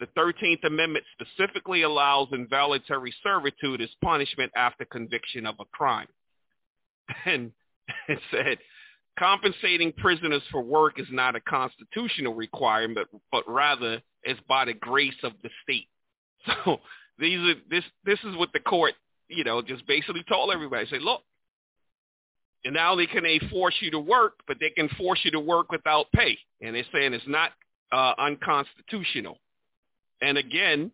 The thirteenth Amendment specifically allows involuntary servitude as punishment after conviction of a crime. And it said, compensating prisoners for work is not a constitutional requirement, but rather is by the grace of the state. So these are this this is what the court, you know, just basically told everybody. Say, look, and not only can they force you to work, but they can force you to work without pay. And they're saying it's not uh, unconstitutional. And again,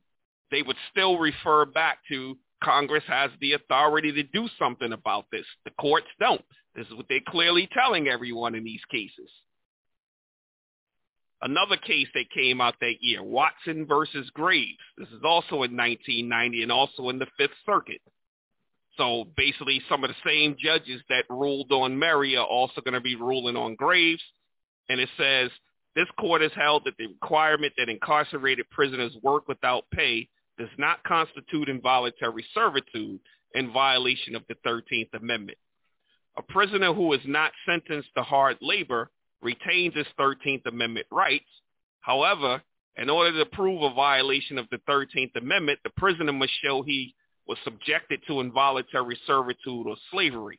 they would still refer back to Congress has the authority to do something about this. The courts don't. This is what they're clearly telling everyone in these cases. Another case that came out that year, Watson versus Graves. This is also in nineteen ninety and also in the Fifth Circuit. So basically some of the same judges that ruled on Murray are also going to be ruling on Graves. And it says, this court has held that the requirement that incarcerated prisoners work without pay does not constitute involuntary servitude in violation of the thirteenth Amendment. A prisoner who is not sentenced to hard labor retains his thirteenth Amendment rights. However, in order to prove a violation of the thirteenth Amendment, the prisoner must show he was subjected to involuntary servitude or slavery.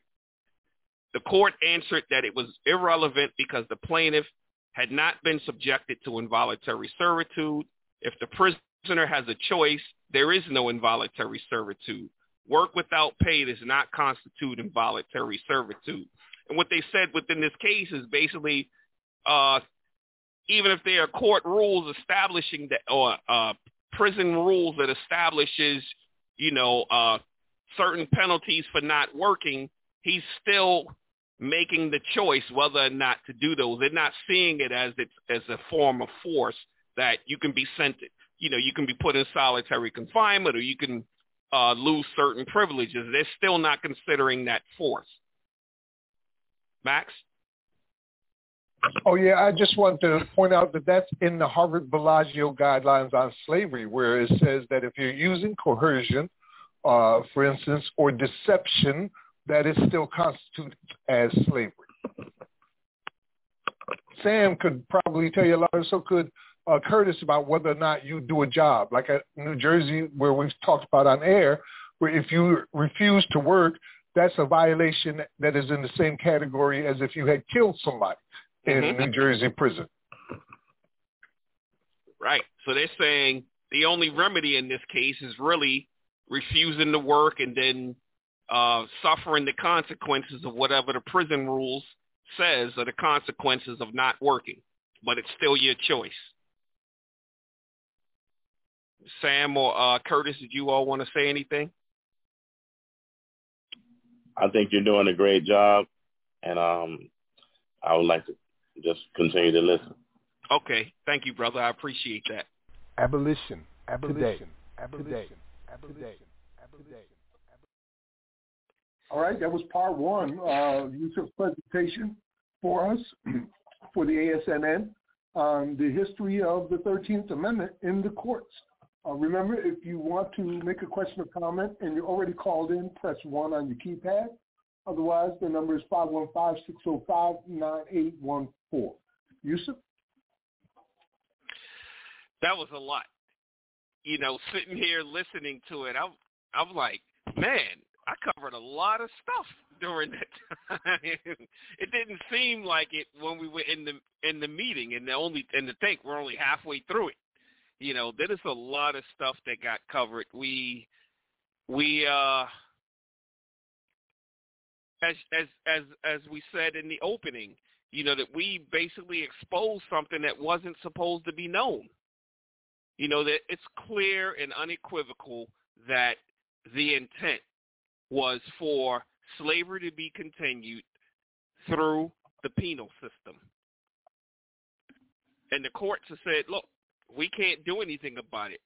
The court answered that it was irrelevant because the plaintiff had not been subjected to involuntary servitude. If the prisoner has a choice, there is no involuntary servitude. Work without pay does not constitute involuntary servitude. And what they said within this case is basically, uh, even if there are court rules establishing that, or uh, prison rules that establishes, you know, uh, certain penalties for not working, he's still making the choice whether or not to do those. They're not seeing it as it's as a form of force that you can be sent, you know, you can be put in solitary confinement or you can uh, lose certain privileges. They're still not considering that force. Max? Oh, yeah, I just want to point out that that's in the Harvard Bellagio guidelines on slavery, where it says that if you're using coercion, uh, for instance, or deception, that is still constituted as slavery. Sam could probably tell you a lot, or so could uh, Curtis, about whether or not you do a job. Like at New Jersey, where we've talked about on air, where if you refuse to work, that's a violation that is in the same category as if you had killed somebody in mm-hmm. New Jersey prison. Right. So they're saying the only remedy in this case is really refusing to work and then uh, suffering the consequences of whatever the prison rules says are the consequences of not working. But it's still your choice. Sam or uh, Curtis, did you all want to say anything? I think you're doing a great job, and um, I would like to just continue to listen. Okay. Thank you, brother. I appreciate that. Abolition. Abolition. Today. Abolition. Today. Abolition. Today. Abolition. All right. That was part one of Yusuf's presentation for us for the A S N N. on the history of the thirteenth Amendment in the courts. Uh, remember, if you want to make a question or comment and you're already called in, press one on your keypad. Otherwise, the number is five one five, six zero five, nine eight one four. Yusuf? That was a lot. You know, sitting here listening to it, I'm, I'm like, man, I covered a lot of stuff during that time. It didn't seem like it when we were in the in the meeting, and the only and to think we're only halfway through it. You know, there is a lot of stuff that got covered. We we uh, as as as as we said in the opening, you know, that we basically exposed something that wasn't supposed to be known. You know, that it's clear and unequivocal that the intent was for slavery to be continued through the penal system. And the courts have said, look, we can't do anything about it.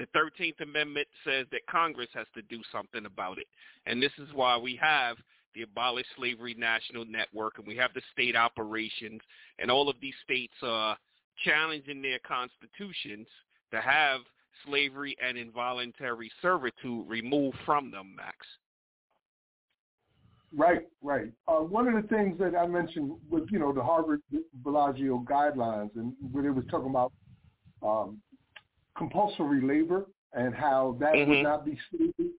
The thirteenth Amendment says that Congress has to do something about it. And this is why we have the Abolish Slavery National Network, and we have the state operations, and all of these states are challenging their constitutions to have slavery and involuntary servitude removed from them, Max. Right, right. Uh, one of the things that I mentioned was, you know, the Harvard Bellagio guidelines, and where they were talking about um, compulsory labor and how that mm-hmm. would not be slavery.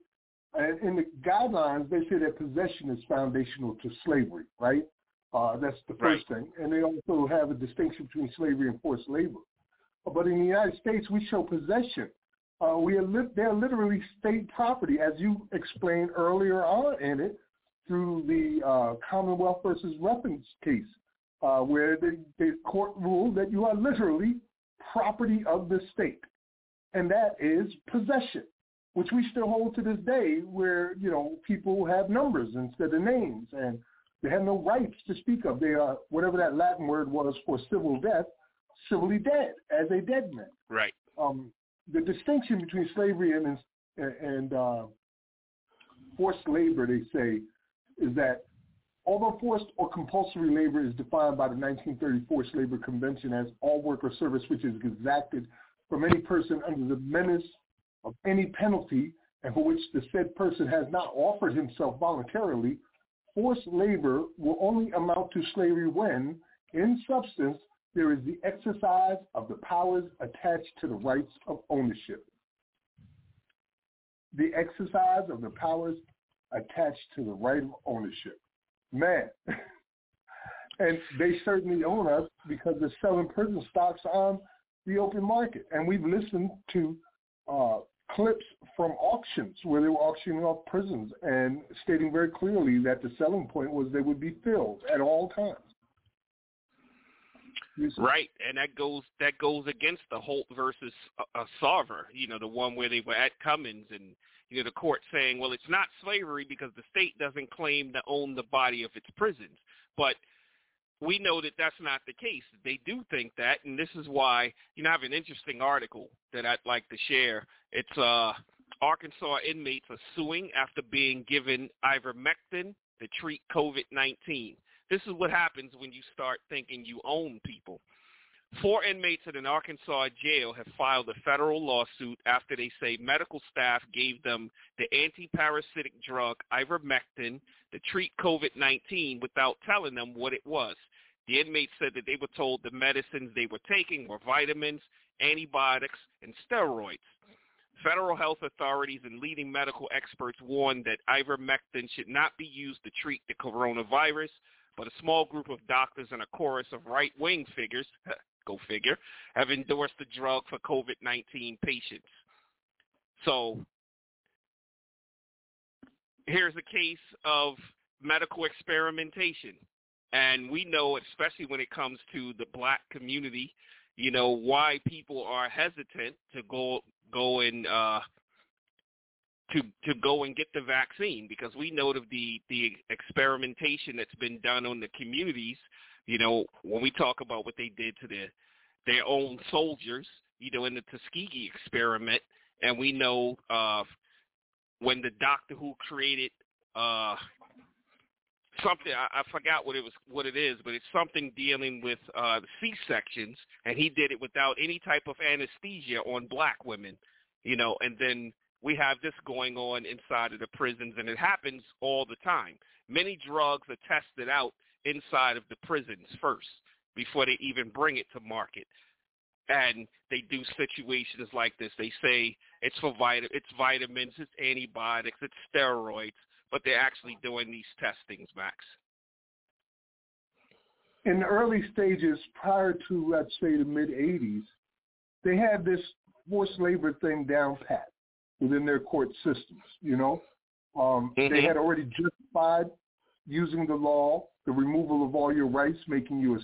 And in the guidelines, they say that possession is foundational to slavery, right? Uh, that's the first right. thing. And they also have a distinction between slavery and forced labor. But in the United States, we show possession. Uh, we are li- they're literally state property, as you explained earlier on in it, through the uh, Commonwealth versus Ruffin case, uh, where the, the court ruled that you are literally property of the state, and that is possession, which we still hold to this day, where, you know, people have numbers instead of names, and they have no rights to speak of. They are, whatever that Latin word was for civil death, civilly dead, as a dead man. Right. Um, the distinction between slavery and, and uh, forced labor, they say, is that although forced or compulsory labor is defined by the nineteen thirty-four Labor Convention as all work or service which is exacted from any person under the menace of any penalty and for which the said person has not offered himself voluntarily, forced labor will only amount to slavery when, in substance, there is the exercise of the powers attached to the rights of ownership. The exercise of the powers attached to the right of ownership. Man. And they certainly own us because they're selling prison stocks on the open market. And we've listened to uh, clips from auctions where they were auctioning off prisons and stating very clearly that the selling point was they would be filled at all times. Right, and that goes that goes against the Holt versus uh, Sarver, you know, the one where they were at Cummins, and you know the court saying, well, it's not slavery because the state doesn't claim to own the body of its prisons. But we know that that's not the case. They do think that, and this is why, you know, I have an interesting article that I'd like to share. It's uh, Arkansas inmates are suing after being given ivermectin to treat covid nineteen. This is what happens when you start thinking you own people. Four inmates at an Arkansas jail have filed a federal lawsuit after they say medical staff gave them the anti-parasitic drug ivermectin to treat covid nineteen without telling them what it was. The inmates said that they were told the medicines they were taking were vitamins, antibiotics, and steroids. Federal health authorities and leading medical experts warned that ivermectin should not be used to treat the coronavirus, but a small group of doctors and a chorus of right-wing figures, go figure, have endorsed the drug for covid nineteen patients. So here's a case of medical experimentation. And we know, especially when it comes to the black community, you know, why people are hesitant to go go and uh, to to go and get the vaccine, because we know of the, the experimentation that's been done on the communities. You know, when we talk about what they did to their, their own soldiers, you know, in the Tuskegee experiment, and we know uh, when the doctor who created uh, something I, I forgot what it was, what it is, but it's something dealing with uh, the C-sections, and he did it without any type of anesthesia on black women, you know. And then we have this going on inside of the prisons, and it happens all the time. Many drugs are tested out inside of the prisons first before they even bring it to market. And they do situations like this. They say it's for vit- it's vitamins, it's antibiotics, it's steroids, but they're actually doing these testings, Max. In the early stages, prior to, I'd say, the mid-eighties, they had this forced labor thing down pat within their court systems, you know. Um, mm-hmm. They had already justified using the law, the removal of all your rights, making you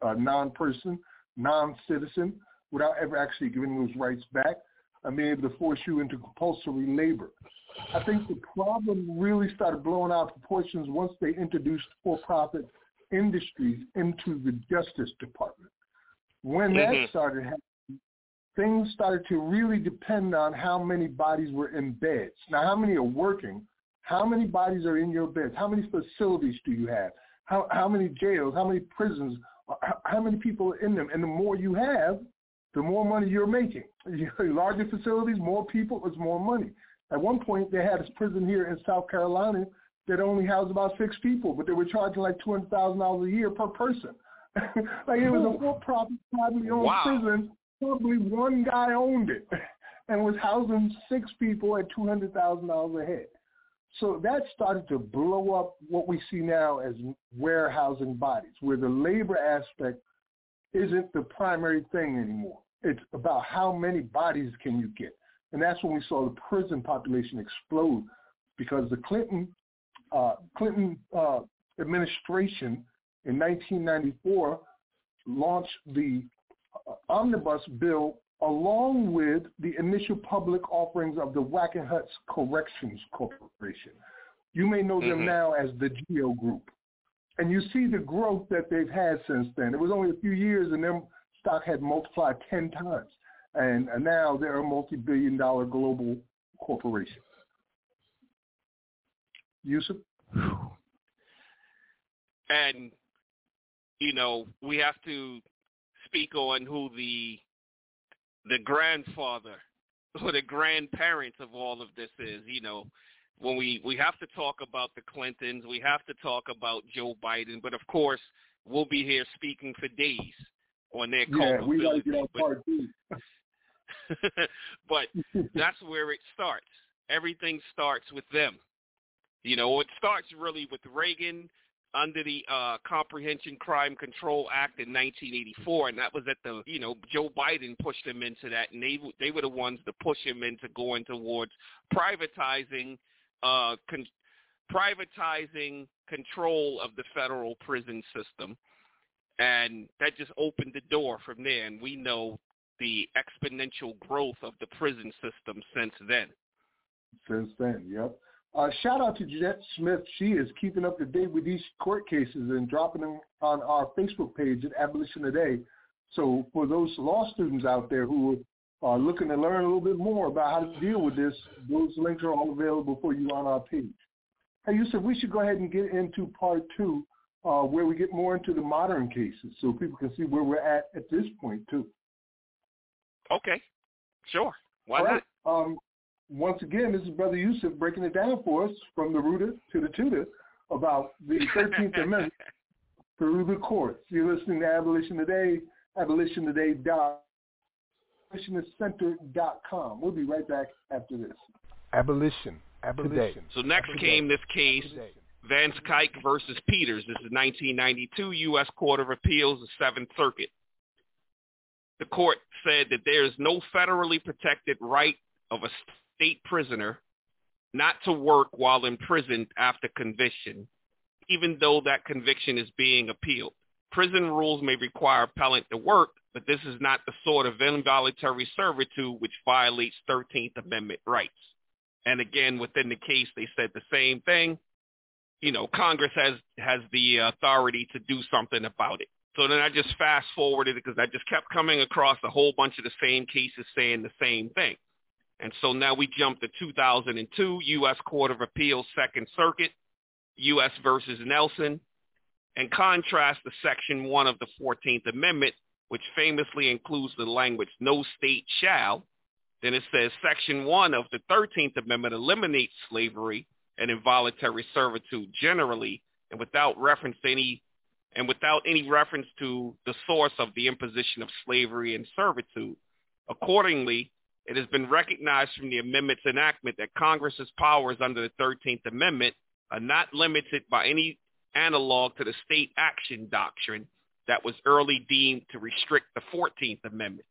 a, a non-person, non-citizen, without ever actually giving those rights back, and being able to force you into compulsory labor. I think the problem really started blowing out proportions once they introduced for-profit industries into the Justice Department. When that mm-hmm. started happening, things started to really depend on how many bodies were in beds. Now, how many are working? How many bodies are in your beds? How many facilities do you have? How, how many jails? How many prisons? How many people are in them? And the more you have, the more money you're making. Larger facilities, more people, is more money. At one point, they had this prison here in South Carolina that only housed about six people, but they were charging like two hundred thousand dollars a year per person. Like, it was a for-profit, privately owned wow. prison. Probably one guy owned it and was housing six people at two hundred thousand dollars a head. So that started to blow up what we see now as warehousing bodies, where the labor aspect isn't the primary thing anymore. It's about how many bodies can you get. And that's when we saw the prison population explode, because the Clinton uh, Clinton uh, administration in nineteen ninety-four launched the uh, omnibus bill along with the initial public offerings of the Wackenhut's Corrections Corporation. You may know them mm-hmm. now as the GEO Group. And you see the growth that they've had since then. It was only a few years, and their stock had multiplied ten times. And now they're a multi-billion dollar global corporation. Yusuf? And, you know, we have to speak on who the the grandfather or the grandparents of all of this is. You know, when we, we have to talk about the Clintons, we have to talk about Joe Biden, but of course we'll be here speaking for days on their culpability. Yeah, we gotta get on part two. But that's where it starts. Everything starts with them. You know, it starts really with Reagan under the uh, Comprehension Crime Control Act in nineteen eighty-four, and that was at the, you know, Joe Biden pushed him into that, and they, they were the ones to push him into going towards privatizing, uh, con- privatizing control of the federal prison system. And that just opened the door from there, and we know the exponential growth of the prison system since then. Since then, yep. Uh, shout out to Jeanette Smith. She is keeping up to date with these court cases and dropping them on our Facebook page at Abolition Today. So for those law students out there who are looking to learn a little bit more about how to deal with this, those links are all available for you on our page. Hey, Yusuf, we should go ahead and get into part two, uh, where we get more into the modern cases so people can see where we're at at this point, too. Okay. Sure. Why all right. not? Um, Once again, this is Brother Yusuf breaking it down for us from the rooter to the tutor about the thirteenth Amendment through the courts. You're listening to Abolition Today, abolition today dot abolitionist center dot com. We'll be right back after this. Abolition. Abolition. So next Abolition. Came this case, Vance Kike versus Peters. This is nineteen ninety-two, U S Court of Appeals, the Seventh Circuit. The court said that there is no federally protected right of a state prisoner not to work while imprisoned after conviction, even though that conviction is being appealed. Prison rules may require appellant to work, but this is not the sort of involuntary servitude which violates thirteenth Amendment rights. And again, within the case, they said the same thing. You know, Congress has, has the authority to do something about it. So then I just fast forwarded it because I just kept coming across a whole bunch of the same cases saying the same thing. And so now we jump to two thousand two, U S Court of Appeals, Second Circuit. U S versus Nelson, and contrast to Section one of the fourteenth Amendment, which famously includes the language, no state shall, then it says Section one of the thirteenth Amendment eliminates slavery and involuntary servitude generally and without reference to any and without any reference to the source of the imposition of slavery and servitude. Accordingly, it has been recognized from the amendment's enactment that Congress's powers under the thirteenth Amendment are not limited by any analog to the state action doctrine that was early deemed to restrict the fourteenth Amendment.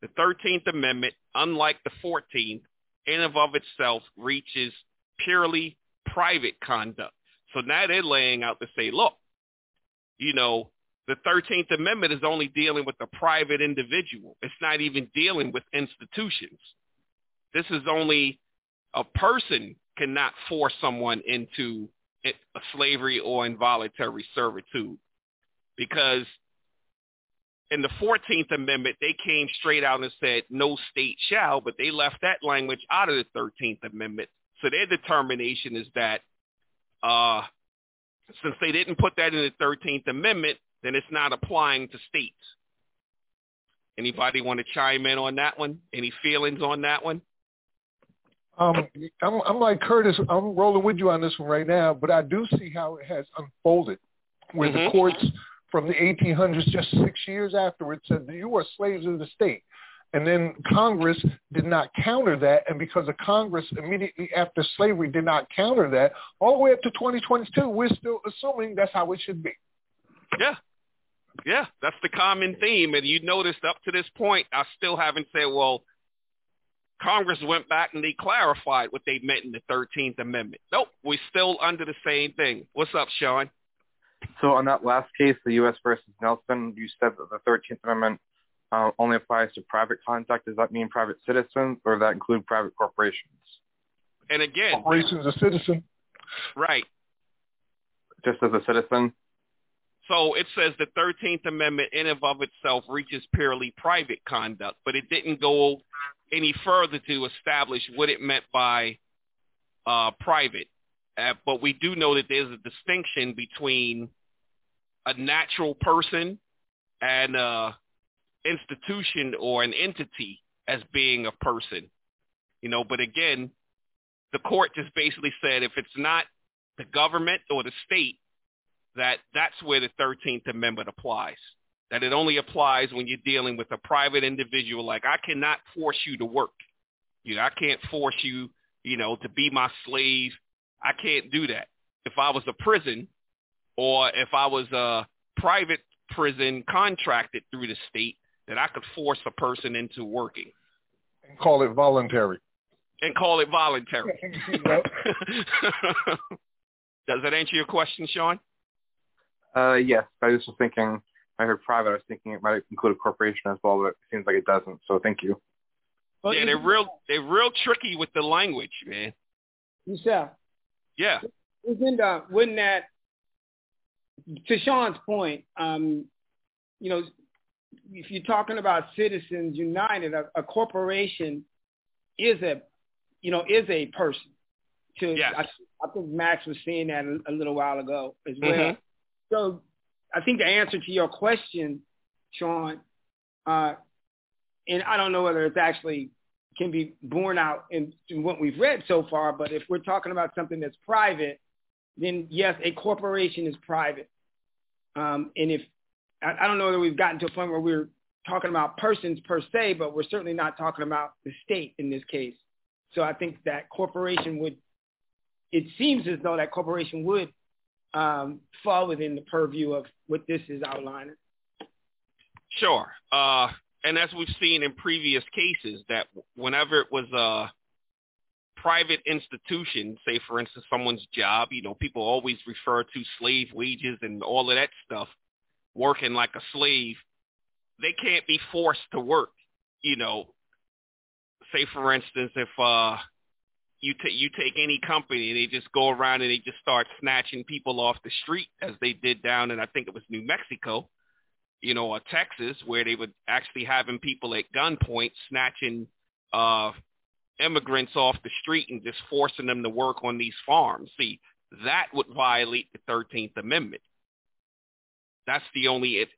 The thirteenth Amendment, unlike the fourteenth, in and of itself reaches purely private conduct. So now they're laying out to say, look, you know, the thirteenth Amendment is only dealing with the private individual. It's not even dealing with institutions. This is only a person cannot force someone into slavery or involuntary servitude, because in the fourteenth Amendment, they came straight out and said, no state shall, but they left that language out of the thirteenth Amendment. So their determination is that uh, since they didn't put that in the thirteenth Amendment, then it's not applying to states. Anybody want to chime in on that one? Any feelings on that one? Um, I'm, I'm like Curtis. I'm rolling with you on this one right now, but I do see how it has unfolded, where mm-hmm. the courts from the eighteen hundreds, just six years afterwards, said that you are slaves of the state. And then Congress did not counter that, and because of Congress immediately after slavery did not counter that, all the way up to twenty twenty-two, we're still assuming that's how it should be. Yeah. Yeah, that's the common theme. And you noticed up to this point, I still haven't said, well, Congress went back and they clarified what they meant in the thirteenth Amendment. Nope, we're still under the same thing. What's up, Sean? So on that last case, the U S versus Nelson, you said that the thirteenth Amendment uh, only applies to private conduct. Does that mean private citizens, or does that include private corporations? And again, corporations are citizen. Right. Just as a citizen. So it says the thirteenth Amendment in and of itself reaches purely private conduct, but it didn't go any further to establish what it meant by uh, private. Uh, but we do know that there's a distinction between a natural person and an institution or an entity as being a person. You know, but again, the court just basically said if it's not the government or the state, that that's where the thirteenth Amendment applies, that it only applies when you're dealing with a private individual. Like, I cannot force you to work. You know, I can't force you, you know, to be my slave. I can't do that. If I was a prison, or if I was a private prison contracted through the state, then I could force a person into working. And call it voluntary. And call it voluntary. Does that answer your question, Sean? Uh, yes. I was just thinking, I heard private, I was thinking it might include a corporation as well, but it seems like it doesn't. So thank you. Well, yeah, they're real, they're real tricky with the language, man. Yusuf. Yeah. Isn't uh, wouldn't that, to Sean's point, um, you know, if you're talking about Citizens United, a, a corporation is a, you know, is a person. To, yes. I, I think Max was saying that a, a little while ago as well. Mm-hmm. So I think the answer to your question, Sean, uh, and I don't know whether it's actually can be borne out in, in what we've read so far, but if we're talking about something that's private, then yes, a corporation is private. Um, and if, I, I don't know that we've gotten to a point where we're talking about persons per se, but we're certainly not talking about the state in this case. So I think that corporation would, it seems as though that corporation would Um, fall within the purview of what this is outlining. Sure. Uh, and as we've seen in previous cases, that whenever it was a private institution, say, for instance, someone's job, you know, people always refer to slave wages and all of that stuff, working like a slave. They can't be forced to work, you know. Say, for instance, if... Uh, You, t- you take any company and they just go around and they just start snatching people off the street as they did down in, I think it was New Mexico, you know, or Texas, where they were actually having people at gunpoint snatching uh, immigrants off the street and just forcing them to work on these farms. See, that would violate the thirteenth Amendment. That's the only it.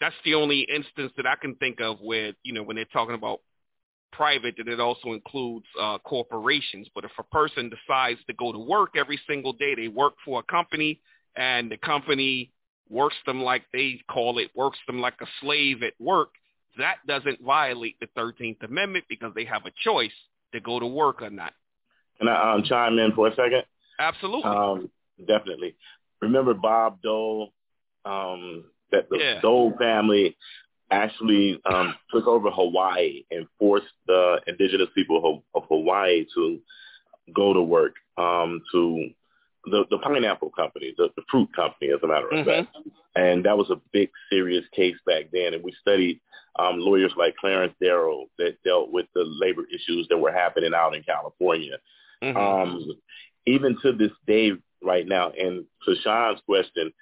That's the only instance that I can think of where, you know, when they're talking about private, that it also includes uh, corporations. But if a person decides to go to work every single day, they work for a company and the company works them like they call it, works them like a slave at work, that doesn't violate the thirteenth Amendment because they have a choice to go to work or not. Can I um, chime in for a second? Absolutely. Um, definitely. Remember Bob Dole? Um, that the yeah. Dole family actually um, took over Hawaii and forced the indigenous people of Hawaii to go to work, um, to the, the pineapple company, the, the fruit company, as a matter of fact. Mm-hmm. And that was a big, serious case back then. And we studied um, lawyers like Clarence Darrow that dealt with the labor issues that were happening out in California. Mm-hmm. Um, even to this day right now, and to Sean's question,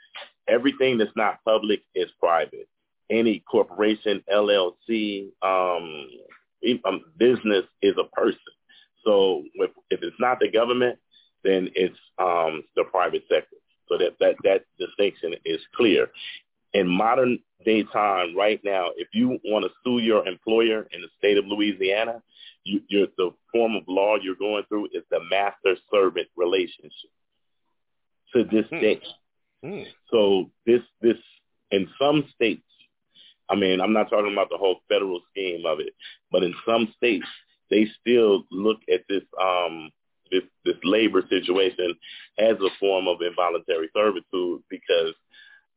everything that's not public is private. Any corporation, L L C, um, business is a person. So if, if it's not the government, then it's um, the private sector. So that, that, that distinction is clear. In modern day time, right now, if you want to sue your employer in the state of Louisiana, you, you're, the form of law you're going through is the master-servant relationship to this day. Hmm. So this, this, in some states, I mean, I'm not talking about the whole federal scheme of it, but in some states, they still look at this, um, this, this labor situation as a form of involuntary servitude because,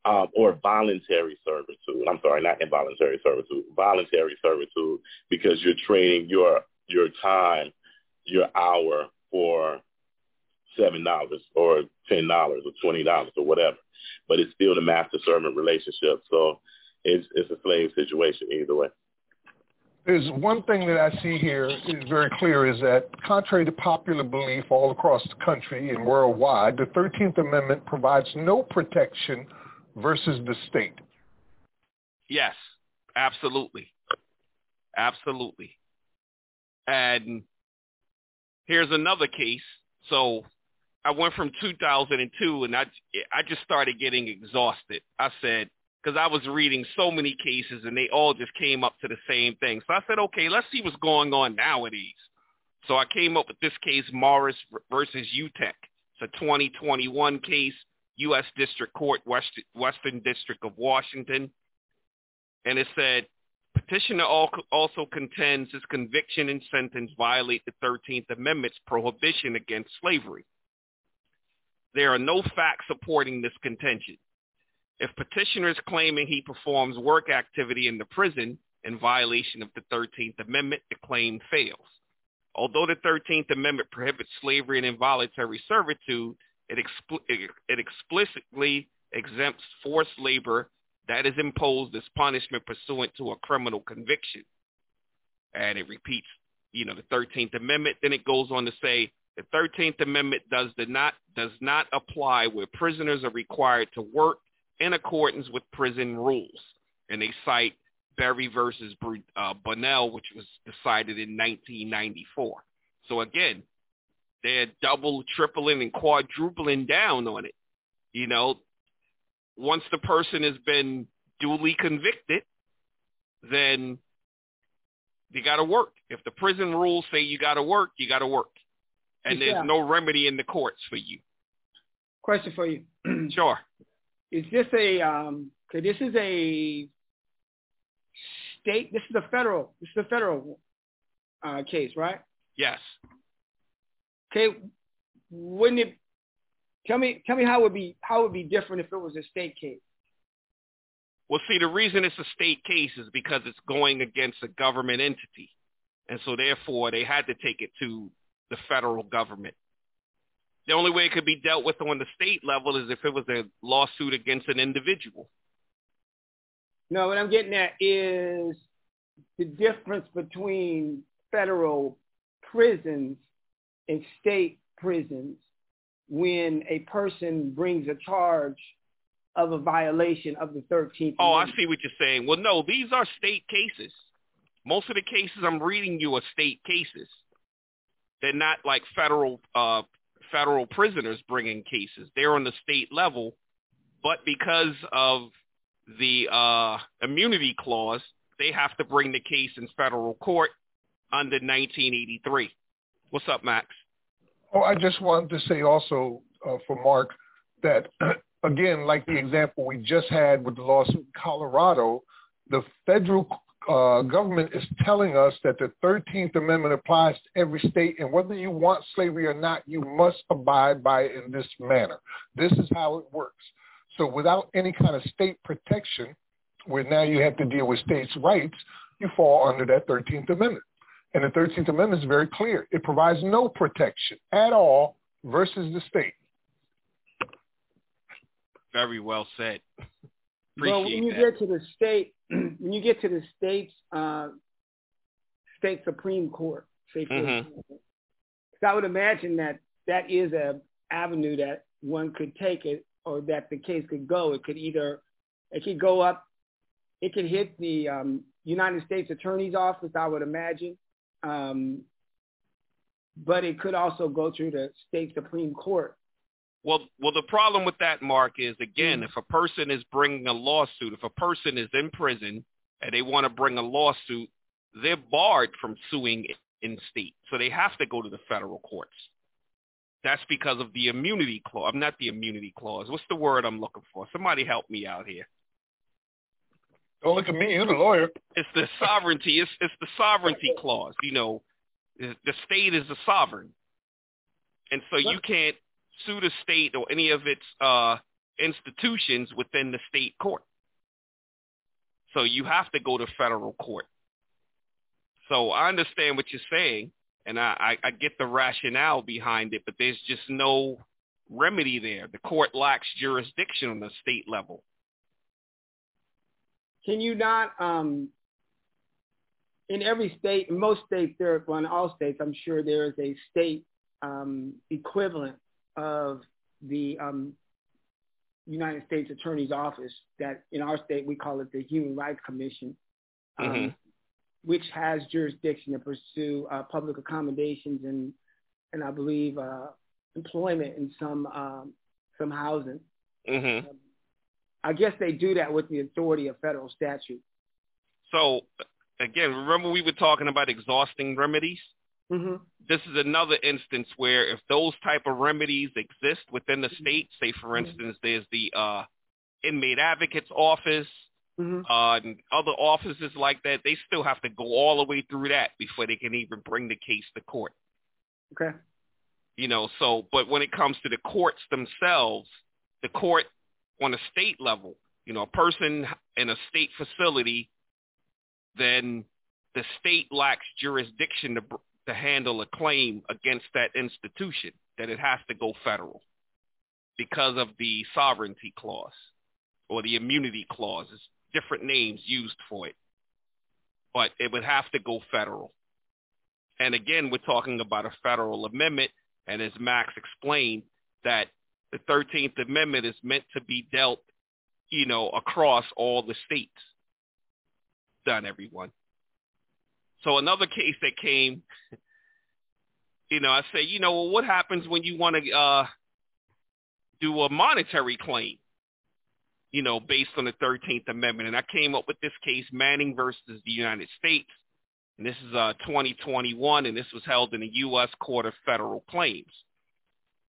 um, or voluntary servitude. I'm sorry, not involuntary servitude, voluntary servitude, because you're trading your, your time, your hour for seven dollars or ten dollars or twenty dollars or whatever, but it's still the master-servant relationship. So it's, it's a slave situation either way. There's one thing that I see here is very clear is that contrary to popular belief all across the country and worldwide, the thirteenth Amendment provides no protection versus the state. Yes, absolutely. Absolutely. And here's another case. So I went from two thousand two, and I, I just started getting exhausted. I said, because I was reading so many cases, and they all just came up to the same thing. So I said, okay, let's see what's going on nowadays. So I came up with this case, Morris versus U T E C. It's a twenty twenty-one case, U S District Court, West, Western District of Washington. And it said, petitioner also contends his conviction and sentence violate the thirteenth Amendment's prohibition against slavery. There are no facts supporting this contention. If petitioner is claiming he performs work activity in the prison in violation of the thirteenth Amendment, the claim fails. Although the thirteenth Amendment prohibits slavery and involuntary servitude, it, expl- it explicitly exempts forced labor that is imposed as punishment pursuant to a criminal conviction. And it repeats, you know, the thirteenth Amendment. Then it goes on to say, the thirteenth Amendment does not does not apply where prisoners are required to work in accordance with prison rules. And they cite Berry versus uh, Bunnell, which was decided in nineteen ninety-four. So again, they're double, tripling, and quadrupling down on it. You know, once the person has been duly convicted, then they got to work. If the prison rules say you got to work, you got to work. And there's no remedy in the courts for you. Question for you. Sure. Is this a, um, cause this is a state, this is a federal, this is a federal uh, case, right? Yes. Okay. Wouldn't it, Tell me, tell me how it would be how it would be different if it was a state case. Well, see, the reason it's a state case is because it's going against a government entity, and so therefore they had to take it to the federal government. The only way it could be dealt with on the state level is if it was a lawsuit against an individual. No, what I'm getting at is the difference between federal prisons and state prisons. When a person brings a charge of a violation of the thirteenth Amendment. Oh, I see what you're saying. Well, no, these are state cases. Most of the cases I'm reading you are state cases. They're not like federal uh, federal prisoners bringing cases. They're on the state level, but because of the uh, immunity clause, they have to bring the case in federal court under nineteen eighty-three. What's up, Max? Oh, I just wanted to say also uh, for Mark that, again, like the example we just had with the lawsuit in Colorado, the federal uh, government is telling us that the thirteenth Amendment applies to every state, and whether you want slavery or not, you must abide by it in this manner. This is how it works. So without any kind of state protection, where now you have to deal with states' rights, you fall under that thirteenth Amendment. And the thirteenth Amendment is very clear. It provides no protection at all versus the state. Very well said. Appreciate well, when you that. get to the state, when you get to the state's uh, state Supreme Court, state mm-hmm. Supreme Court, so I would imagine that that is a avenue that one could take it, or that the case could go. It could either it could go up. It could hit the um, United States Attorney's Office, I would imagine. Um, but it could also go through the state Supreme Court. Well, well, the problem with that, Mark, is, again, mm-hmm. if a person is bringing a lawsuit, if a person is in prison and they want to bring a lawsuit, they're barred from suing in state. So they have to go to the federal courts. That's because of the immunity clause. Not the immunity clause. What's the word I'm looking for? Somebody help me out here. Don't look at me. You're the lawyer. It's the sovereignty. It's it's the sovereignty clause. You know, the state is the sovereign, and so you can't sue the state or any of its uh, institutions within the state court. So you have to go to federal court. So I understand what you're saying, and I, I, I get the rationale behind it, but there's just no remedy there. The court lacks jurisdiction on the state level. Can you not, um, in every state, in most states, there, well, in all states, I'm sure there is a state um, equivalent of the um, United States Attorney's Office that in our state, we call it the Human Rights Commission, um, mm-hmm. which has jurisdiction to pursue uh, public accommodations and, and I believe uh, employment in some, um, some housing. Mm-hmm. Um, I guess they do that with the authority of federal statute. So, again, remember we were talking about exhausting remedies? Mm-hmm. This is another instance where if those type of remedies exist within the state, say, for instance, there's the uh, inmate advocate's office mm-hmm. uh, and other offices like that, they still have to go all the way through that before they can even bring the case to court. Okay. You know, so, but when it comes to the courts themselves, the court on a state level, you know, a person in a state facility, then the state lacks jurisdiction to to handle a claim against that institution, that it has to go federal because of the sovereignty clause or the immunity clause. It's different names used for it, but it would have to go federal. And again, we're talking about a federal amendment, and as Max explained, that the thirteenth Amendment is meant to be dealt, you know, across all the states. Done, everyone. So another case that came, you know, I say, you know, well, what happens when you want to uh, do a monetary claim, you know, based on the thirteenth Amendment? And I came up with this case, Manning versus the United States. And this is uh, twenty twenty-one, and this was held in the U S Court of Federal Claims.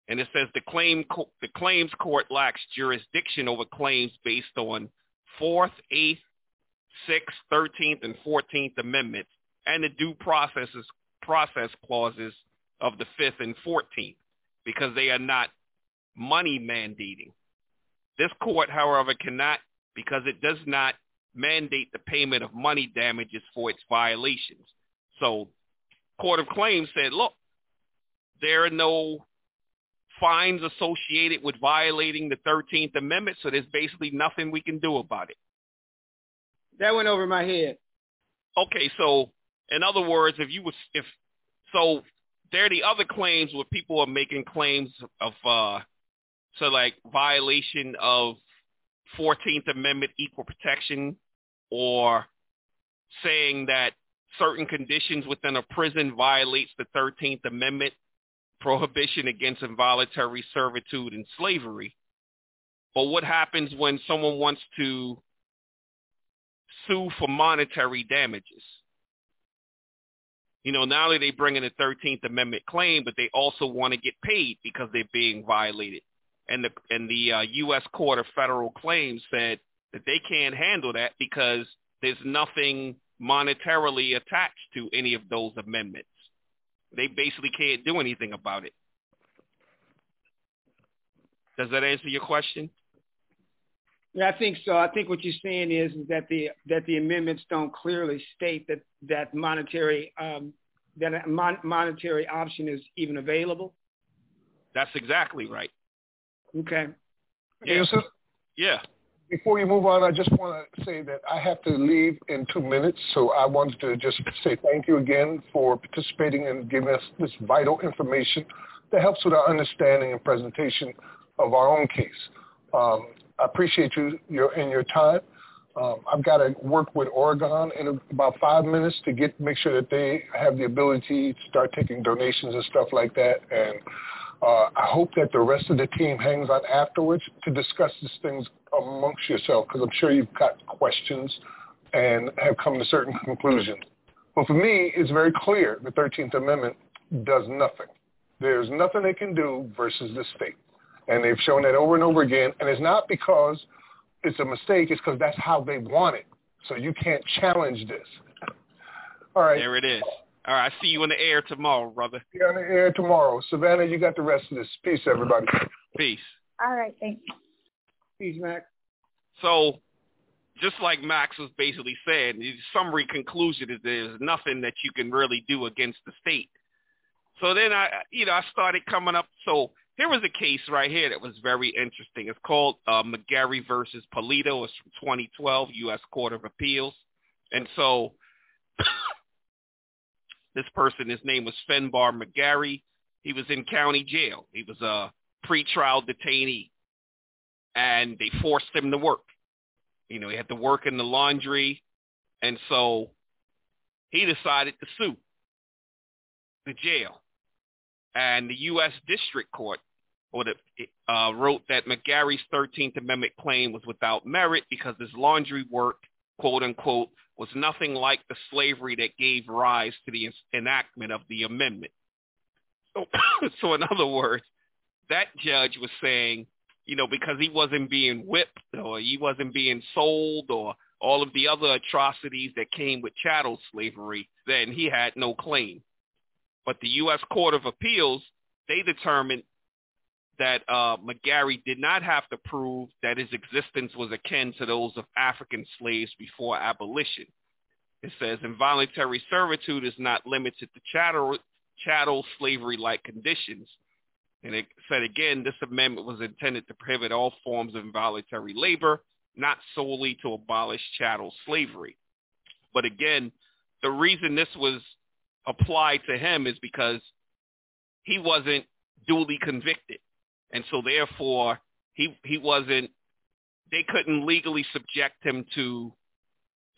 And it says the claim co- the claims court lacks jurisdiction over claims based on fourth, eighth, sixth, thirteenth, and fourteenth Amendments and the due processes, process clauses of the fifth and fourteenth because they are not money mandating. This court, however, cannot because it does not mandate the payment of money damages for its violations. So Court of Claims said, look, there are no fines associated with violating the thirteenth Amendment, so there's basically nothing we can do about it. That went over my head. Okay, so in other words, if you was if so, there are the other claims where people are making claims of uh, so like violation of fourteenth Amendment equal protection, or saying that certain conditions within a prison violates the thirteenth Amendment. prohibition against involuntary servitude and slavery. But what happens when someone wants to sue for monetary damages? You know, not only they bring in a thirteenth Amendment claim, but they also want to get paid because they're being violated. And the and the uh, U S Court of Federal Claims said that they can't handle that because there's nothing monetarily attached to any of those amendments. They basically can't do anything about it. Does that answer your question? Yeah, I think so. I think what you're saying is, is that the that the amendments don't clearly state that that monetary um, that a mon- monetary option is even available. That's exactly right. Okay. Yeah. Yes, yeah. Before you move on, I just want to say that I have to leave in two minutes, so I wanted to just say thank you again for participating and giving us this vital information that helps with our understanding and presentation of our own case. Um, I appreciate you your and your time. Um, I've got to work with Oregon in about five minutes to get make sure that they have the ability to start taking donations and stuff like that. And uh, I hope that the rest of the team hangs on afterwards to discuss these things amongst yourself, because I'm sure you've got questions and have come to certain conclusions. But for me, it's very clear the thirteenth Amendment does nothing. There's nothing they can do versus the state. And they've shown that over and over again. And it's not because it's a mistake. It's because that's how they want it. So you can't challenge this. All right. There it is. All right. I see you in the air tomorrow, brother. See you on the air tomorrow. Savannah, you got the rest of this. Peace, everybody. Peace. All right. Thank you. Peace, Max. So just like Max was basically saying, the summary conclusion is there's nothing that you can really do against the state. So then I, you know, I started coming up. So here was a case right here that was very interesting. It's called uh, McGarry versus Polito. It's from twenty twelve, U S Court of Appeals. And so this person, his name was Finbar McGarry. He was in county jail. He was a pretrial detainee, and they forced him to work. You know, he had to work in the laundry, and so he decided to sue the jail. And the U S District Court or the, uh, wrote that McGarry's thirteenth Amendment claim was without merit because his laundry work, quote unquote, was nothing like the slavery that gave rise to the enactment of the amendment. So, so in other words, that judge was saying, you know, because he wasn't being whipped or he wasn't being sold or all of the other atrocities that came with chattel slavery, then he had no claim. But the U S Court of Appeals, they determined that uh, McGarry did not have to prove that his existence was akin to those of African slaves before abolition. It says involuntary servitude is not limited to chattel, chattel slavery-like conditions. And it said, again, this amendment was intended to prohibit all forms of involuntary labor, not solely to abolish chattel slavery. But again, the reason this was applied to him is because he wasn't duly convicted. And so therefore he he wasn't, they couldn't legally subject him to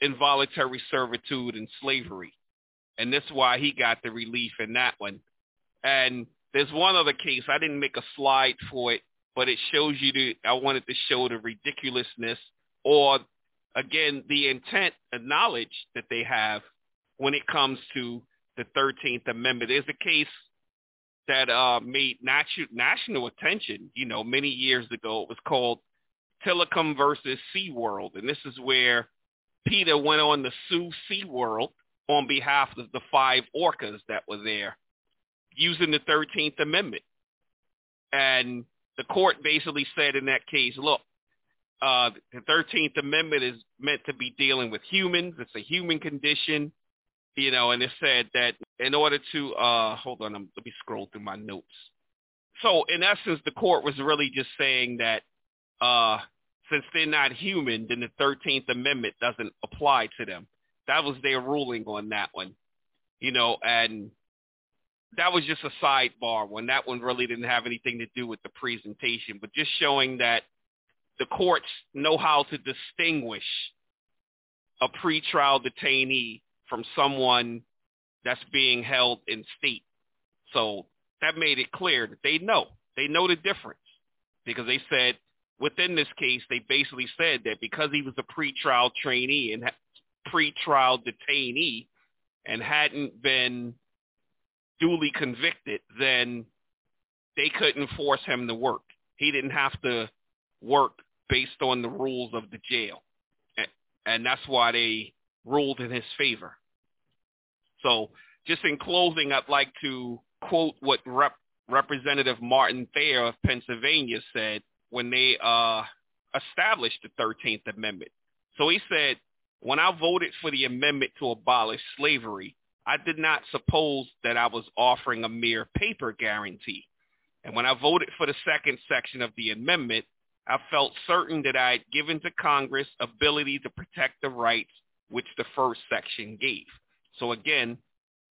involuntary servitude and slavery. And that's why he got the relief in that one. And there's one other case, I didn't make a slide for it, but it shows you the, I wanted to show the ridiculousness or again, the intent and knowledge that they have when it comes to the thirteenth Amendment. There's a case that uh, made natu- national attention, you know, many years ago. It was called Tillicum versus SeaWorld. And this is where PETA went on to sue SeaWorld on behalf of the five orcas that were there using the thirteenth Amendment. And the court basically said in that case, look, uh, the thirteenth Amendment is meant to be dealing with humans. It's a human condition. You know, and it said that in order to, uh, hold on, let me scroll through my notes. So in essence, the court was really just saying that uh, since they're not human, then the thirteenth Amendment doesn't apply to them. That was their ruling on that one, you know, and that was just a sidebar one. That one really didn't have anything to do with the presentation, but just showing that the courts know how to distinguish a pretrial detainee from someone that's being held in state. So that made it clear that they know. They know the difference, because they said within this case, they basically said that because he was a pretrial trainee and pretrial detainee and hadn't been duly convicted, then they couldn't force him to work. He didn't have to work based on the rules of the jail. And that's why they ruled in his favor. So just in closing, I'd like to quote what Rep- Representative Martin Thayer of Pennsylvania said when they uh, established the thirteenth Amendment. So he said, "When I voted for the amendment to abolish slavery, I did not suppose that I was offering a mere paper guarantee. And when I voted for the second section of the amendment, I felt certain that I had given to Congress ability to protect the rights which the first section gave." So again,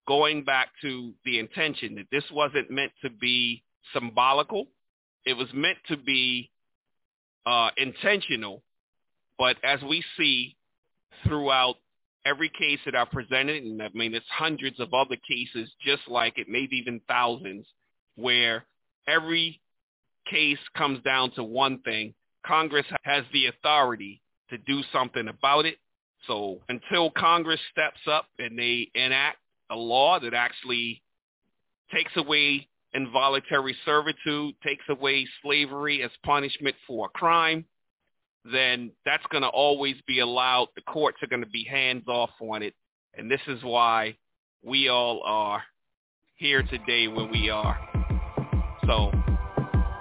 going back to the intention that this wasn't meant to be symbolical. It was meant to be uh, intentional. But as we see throughout every case that I presented, and I mean, it's hundreds of other cases just like it, maybe even thousands, where every case comes down to one thing. Congress has the authority to do something about it. So until Congress steps up and they enact a law that actually takes away involuntary servitude, takes away slavery as punishment for a crime, then that's going to always be allowed. The courts are going to be hands off on it. And this is why we all are here today when we are. So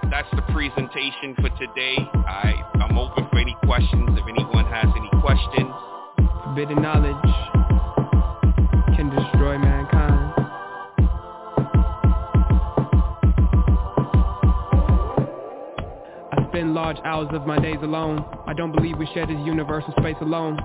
that's the presentation for today. I, I'm open for any questions if anyone has any questions. Forbidden knowledge can destroy mankind. I spend large hours of my days alone. I don't believe we share this universal space alone.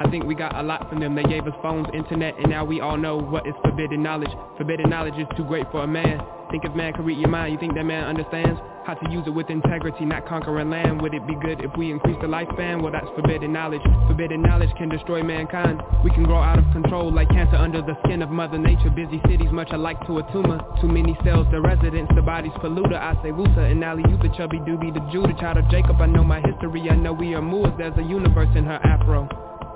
I think we got a lot from them. They gave us phones, internet, and now we all know what is forbidden knowledge. Forbidden knowledge is too great for a man. Think if man could read your mind, you think that man understands how to use it with integrity, not conquering land. Would it be good if we increased the lifespan? Well, that's forbidden knowledge. Forbidden knowledge can destroy mankind. We can grow out of control like cancer under the skin of Mother Nature. Busy cities much alike to a tumor. Too many cells, the residents, the body's polluter. I say Wusa and Ali Youth, the chubby doobie, the Jew, the child of Jacob. I know my history, I know we are Moors. There's a universe in her afro.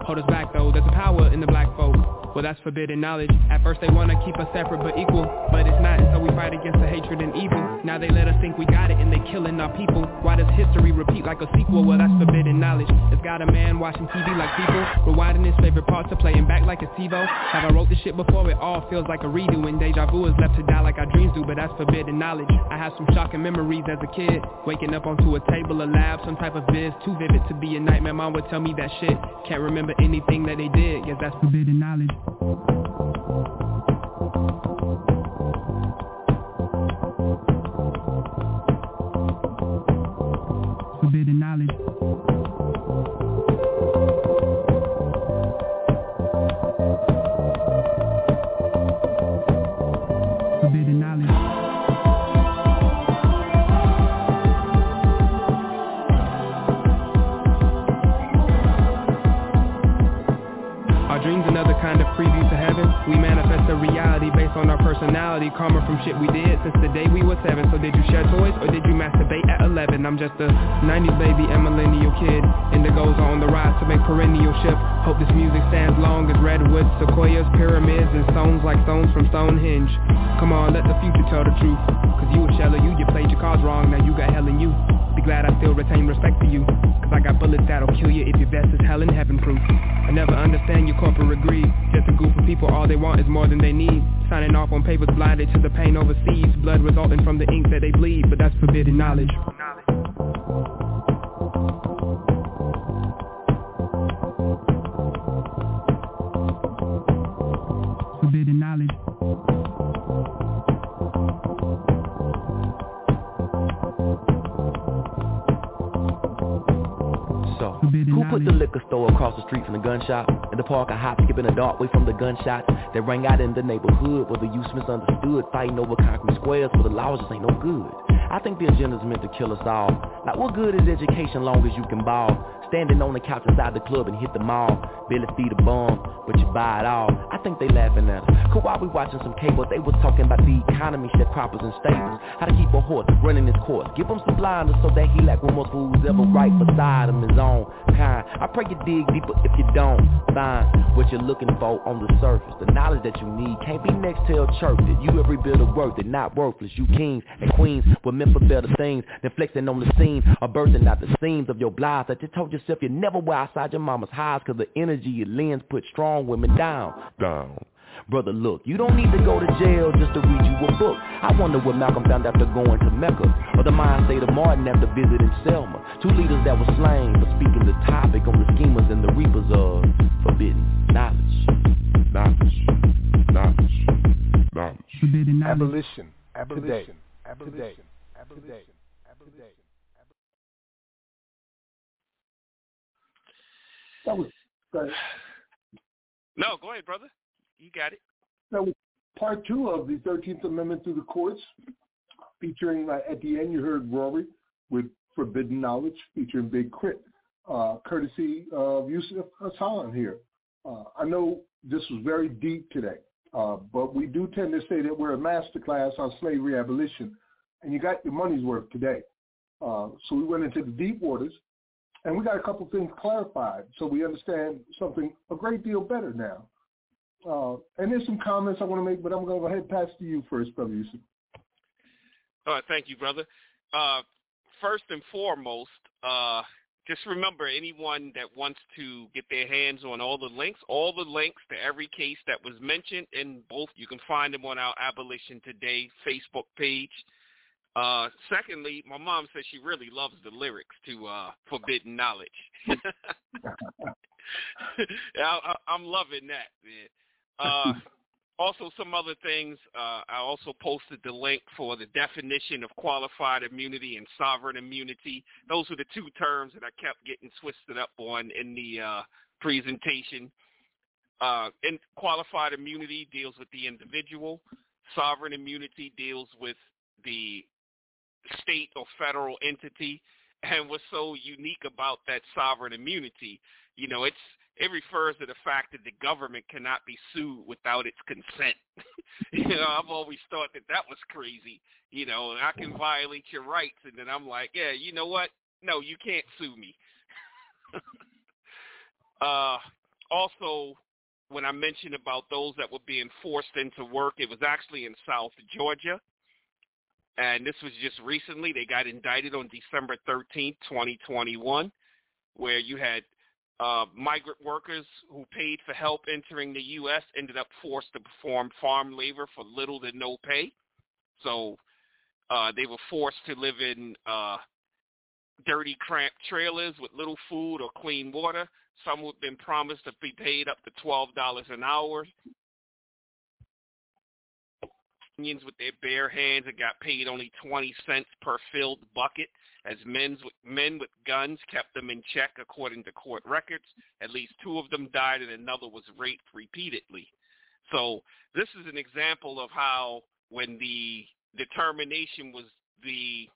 Hold us back though, there's a power in the black folk. Well, that's forbidden knowledge. At first they wanna keep us separate but equal, but it's not, and so we fight against the hatred and evil. Now they let us think we got it and they killing our people. Why does history repeat like a sequel? Well, that's forbidden knowledge. It's got a man watching T V like people, rewinding his favorite parts to playing back like a TiVo. Have I wrote this shit before? It all feels like a redo, and deja vu is left to die like our dreams do, but that's forbidden knowledge. I have some shocking memories as a kid, waking up onto a table, a lab, some type of viz, too vivid to be a nightmare. Mom would tell me that shit, can't remember anything that they did. Yes, that's forbidden knowledge. Forbidden knowledge. Forbidden knowledge. Another kind of preview to heaven. We manifest a reality based on our personality. Karma from shit we did since the day we were seven. So did you share toys or did you masturbate at eleven? I'm just a nineties baby and millennial kid. Indigos are on the rise to make perennial shift. Hope this music stands long as redwoods, sequoias, pyramids, and stones like stones from Stonehenge. Come on, let the future tell the truth. Cause you a shallow you, you played your cards wrong, now you got hell in you. Be glad I still retain respect for you. Cause I got bullets that'll kill you if your vest is hell and heaven proof. I never understand your corporate greed. Just a group of people, all they want is more than they need. Signing off on papers blinded to the pain overseas. Blood resulting from the ink that they bleed. But that's forbidden knowledge. Forbidden knowledge. Who put the liquor store across the street from the gun shop? In the park I hop, skipping a dart way from the gunshot that rang out in the neighborhood where the youth misunderstood, fighting over concrete squares where the laws just ain't no good. I think the agenda's meant to kill us all. Like what good is education long as you can ball? Standing on the couch inside the club and hit the mall. Billy feed a bum, but you buy it all. I think they laughing at us. Cause while we watching some cable, they was talking about the economy, sharecroppers and stables. How to keep a horse running his course. Give him some blinders so that he like one more fool's ever right beside him, his own kind. I pray you dig deeper if you don't find what you're looking for on the surface. The knowledge that you need can't be next to a church. That you every bit of worth, that not worthless. You kings and queens were meant for better things than flexing on the scene or birthing out the seams of your blinds that you told yourself you never wear outside your mama's highs, cause the energy you lends put strong women down, down. Brother, look, you don't need to go to jail just to read you a book. I wonder what Malcolm found after going to Mecca, or the mind state of Martin after visiting Selma. Two leaders that were slain for speaking the topic on the schemers and the reapers of forbidden knowledge. Knowledge, knowledge, knowledge. Forbidden knowledge. Abolition, abolition, abolition, abolition, abolition. That was, uh, no, go ahead, brother. You got it. That was part two of the thirteenth Amendment through the courts, featuring, uh, at the end, you heard Rory with Forbidden Knowledge, featuring Big Crit, uh, courtesy of Yusuf Hassan here. Uh, I know this was very deep today, uh, but we do tend to say that we're a masterclass on slavery abolition, and you got your money's worth today. Uh, so we went into the deep waters. And we got a couple things clarified, so we understand something a great deal better now. Uh, and there's some comments I want to make, but I'm going to go ahead and pass to you first, Brother Yusuf. All right, thank you, brother. Uh, first and foremost, uh, just remember anyone that wants to get their hands on all the links, all the links to every case that was mentioned in both, you can find them on our Abolition Today Facebook page. Uh, secondly, my mom says she really loves the lyrics to uh, Forbidden Knowledge. I, I, I'm loving that, man. Uh, also, some other things. Uh, I also posted the link for the definition of qualified immunity and sovereign immunity. Those are the two terms that I kept getting twisted up on in the uh, presentation. Uh, and qualified immunity deals with the individual. Sovereign immunity deals with the state or federal entity, and what's so unique about that sovereign immunity, you know, it's it refers to the fact that the government cannot be sued without its consent. You know, I've always thought that that was crazy. You know, I can violate your rights, and then I'm like, yeah, you know what? No, you can't sue me. uh, also, when I mentioned about those that were being forced into work, it was actually in South Georgia. And this was just recently. They got indicted on December thirteenth, twenty twenty-one, where you had uh, migrant workers who paid for help entering the U S ended up forced to perform farm labor for little to no pay. So uh, they were forced to live in uh, dirty, cramped trailers with little food or clean water. Some have been promised to be paid up to twelve dollars an hour. With their bare hands and got paid only twenty cents per filled bucket, as men's, men with guns kept them in check, according to court records. At least two of them died and another was raped repeatedly. So this is an example of how when the determination was the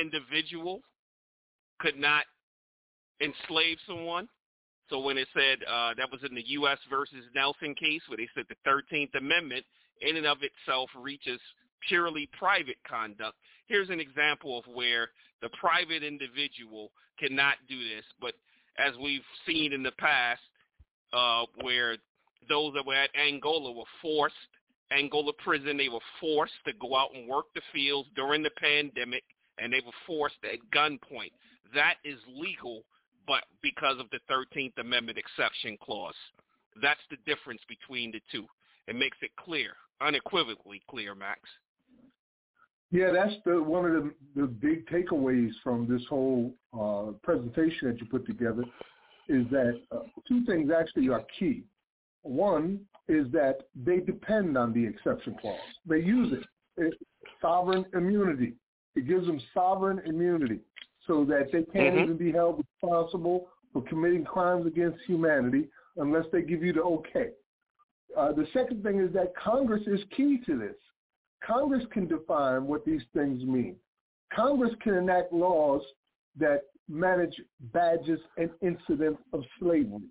individual could not enslave someone. So when it said uh, that was in the U S versus Nelson case where they said the thirteenth Amendment in and of itself reaches purely private conduct. Here's an example of where the private individual cannot do this, but as we've seen in the past, uh, where those that were at Angola were forced, Angola prison, they were forced to go out and work the fields during the pandemic, and they were forced at gunpoint. That is legal, but because of the thirteenth Amendment exception clause. That's the difference between the two. It makes it clear, unequivocally clear, Max. Yeah, that's the one of the, the big takeaways from this whole uh, presentation that you put together is that uh, two things actually are key. One is that they depend on the exception clause. They use it. It's sovereign immunity. It gives them sovereign immunity so that they can't mm-hmm. even be held responsible for committing crimes against humanity unless they give you the okay. Uh, the second thing is that Congress is key to this. Congress can define what these things mean. Congress can enact laws that manage badges and incidents of slavery.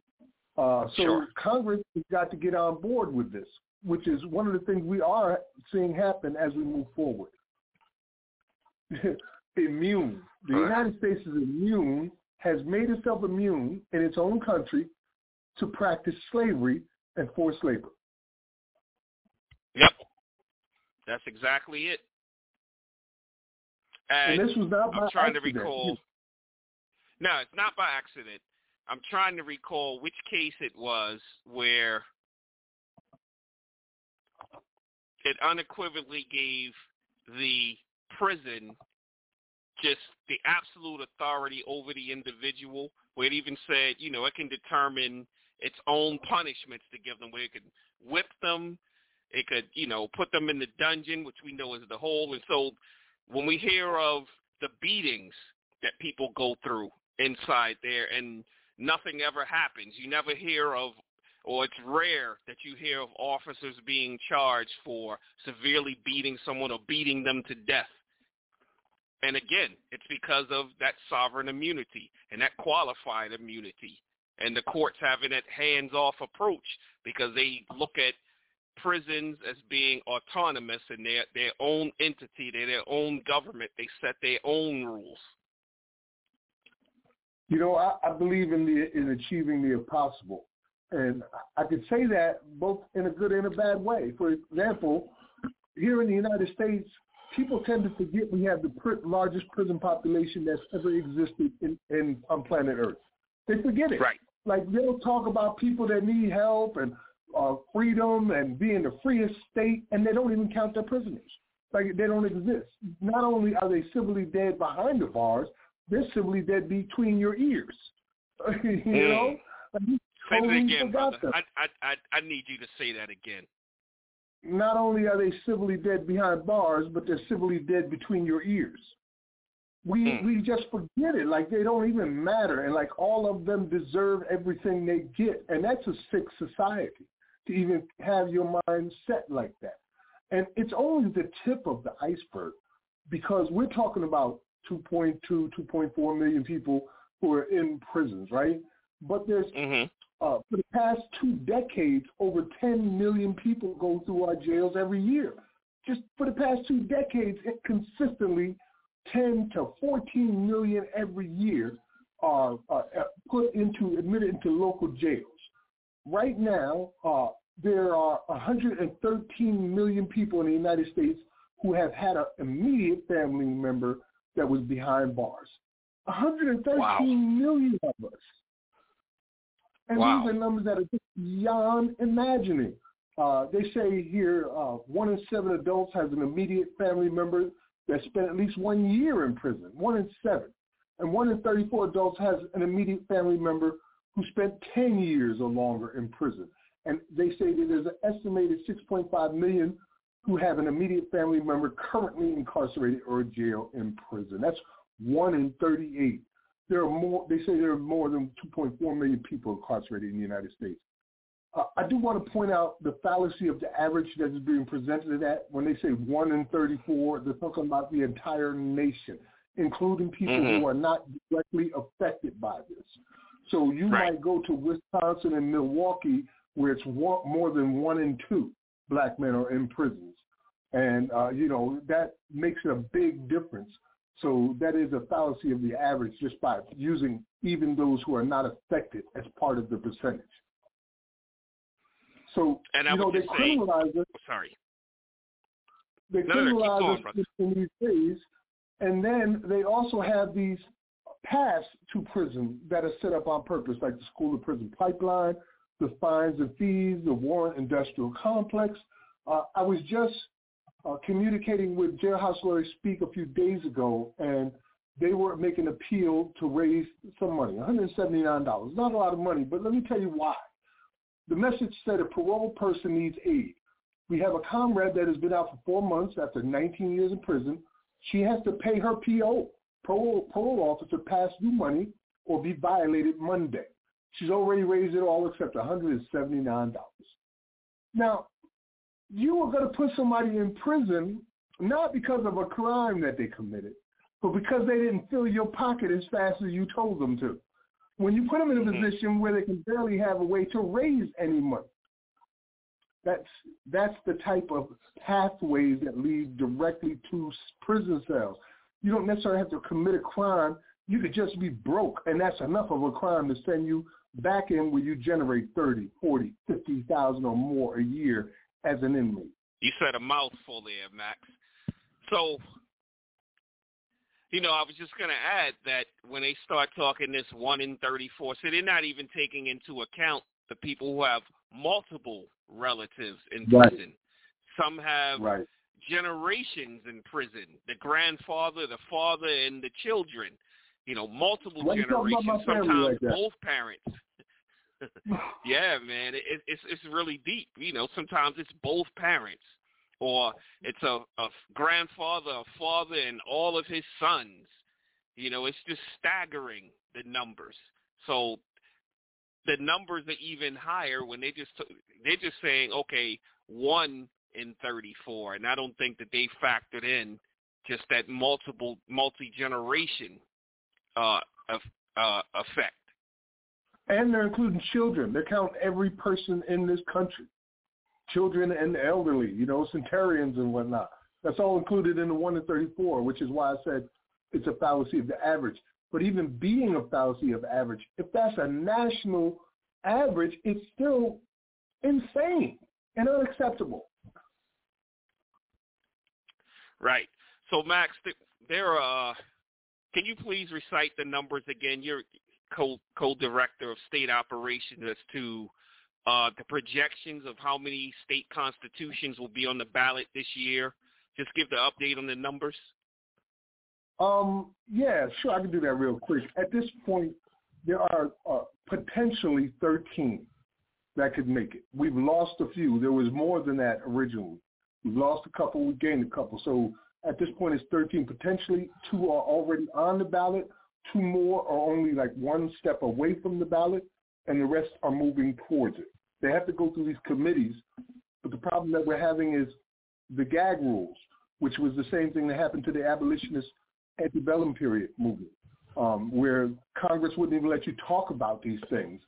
Uh, so sure. Congress has got to get on board with this, which is one of the things we are seeing happen as we move forward. Immune. The United States is immune, has made itself immune in its own country to practice slavery and forced labor. Yep. That's exactly it. And, and this was not by I'm trying accident. to recall. No, it's not by accident. I'm trying to recall which case it was where it unequivocally gave the prison just the absolute authority over the individual, where it even said, you know, it can determine its own punishments to give them, where it could whip them, it could, you know, put them in the dungeon, which we know is the hole. And so when we hear of the beatings that people go through inside there and nothing ever happens, you never hear of, or it's rare that you hear of officers being charged for severely beating someone or beating them to death. And again, it's because of that sovereign immunity and that qualified immunity. And the courts having that hands-off approach because they look at prisons as being autonomous and they're their own entity, they're their own government. They set their own rules. You know, I, I believe in the in achieving the impossible. And I could say that both in a good and a bad way. For example, here in the United States, people tend to forget we have the pr- largest prison population that's ever existed in, in on planet Earth. They forget it. Right. Like, they'll talk about people that need help and uh, freedom and being the freest state, and they don't even count their prisoners. Like, they don't exist. Not only are they civilly dead behind the bars, they're civilly dead between your ears. you mm. know? Like, say that again, brother. I, I, I need you to say that again. Not only are they civilly dead behind bars, but they're civilly dead between your ears. We mm. we just forget it. Like, they don't even matter. And, like, all of them deserve everything they get. And that's a sick society to even have your mind set like that. And it's only the tip of the iceberg because we're talking about two point two, two point four million people who are in prisons, right? But there's... Mm-hmm. Uh, for the past two decades, over ten million people go through our jails every year. Just for the past two decades, it consistently ten to fourteen million every year are, are put into, admitted into local jails. Right now, uh, there are one hundred thirteen million people in the United States who have had an immediate family member that was behind bars. one hundred thirteen Wow. million of us. And wow. these are numbers that are just beyond imagining. Uh, they say here uh, one in seven adults has an immediate family member that spent at least one year in prison, one in seven. And one in thirty-four adults has an immediate family member who spent ten years or longer in prison. And they say that there's an estimated six point five million who have an immediate family member currently incarcerated or in jail in prison. That's one in thirty-eight. There are more. They say there are more than two point four million people incarcerated in the United States. Uh, I do want to point out the fallacy of the average that is being presented to that. When they say one in thirty-four, they're talking about the entire nation, including people mm-hmm. who are not directly affected by this. So you right. might go to Wisconsin and Milwaukee, where it's one, more than one in two black men are in prisons. And, uh, you know, that makes a big difference. So that is a fallacy of the average just by using even those who are not affected as part of the percentage. So, and you know, they criminalize say, us. Sorry. They no, criminalize no, going, us in these days, and then they also have these paths to prison that are set up on purpose, like the school to prison pipeline, the fines and fees, the Warren Industrial Complex. Uh, I was just... Uh, communicating with Jailhouse Lawyers Speak a few days ago, and they were making an appeal to raise some money, one hundred seventy-nine dollars. Not a lot of money, but let me tell you why. The message said a paroled person needs aid. We have a comrade that has been out for four months after nineteen years in prison. She has to pay her P O, parole, parole officer, past due money, or be violated Monday. She's already raised it all except one hundred seventy-nine dollars. Now, you are going to put somebody in prison not because of a crime that they committed, but because they didn't fill your pocket as fast as you told them to. When you put them in a mm-hmm. position where they can barely have a way to raise any money, that's that's the type of pathways that lead directly to prison cells. You don't necessarily have to commit a crime. You could just be broke, and that's enough of a crime to send you back in where you generate thirty thousand, forty thousand, fifty thousand or more a year as an inmate. You said a mouthful there, Max. So, you know, I was just going to add that when they start talking this one in thirty-four, so they're not even taking into account the people who have multiple relatives in right. prison. Some have right. generations in prison, the grandfather, the father, and the children. You know, multiple Why generations, sometimes like both parents. Yeah, man, it, it's it's really deep. You know, sometimes it's both parents, or it's a, a grandfather, a father, and all of his sons. You know, it's just staggering, the numbers. So the numbers are even higher when they just they're just saying, okay, one in thirty-four, and I don't think that they factored in just that multiple multi-generation Uh, uh, effect. And they're including children. They count every person in this country, children and the elderly, you know, centurions and whatnot. That's all included in the one in thirty-four, which is why I said it's a fallacy of the average. But even being a fallacy of average, if that's a national average, it's still insane and unacceptable. Right. So, Max, there are... Can you please recite the numbers again? You're co- co-director of state operations as to uh, the projections of how many state constitutions will be on the ballot this year. Just give the update on the numbers. Um, yeah, sure. I can do that real quick. At this point, there are uh, potentially thirteen that could make it. We've lost a few. There was more than that originally. We've lost a couple. We gained a couple. So at this point, it's thirteen potentially. Two are already on the ballot. Two more are only like one step away from the ballot, and the rest are moving towards it. They have to go through these committees, but the problem that we're having is the gag rules, which was the same thing that happened to the abolitionist antebellum period movement, um, where Congress wouldn't even let you talk about these things.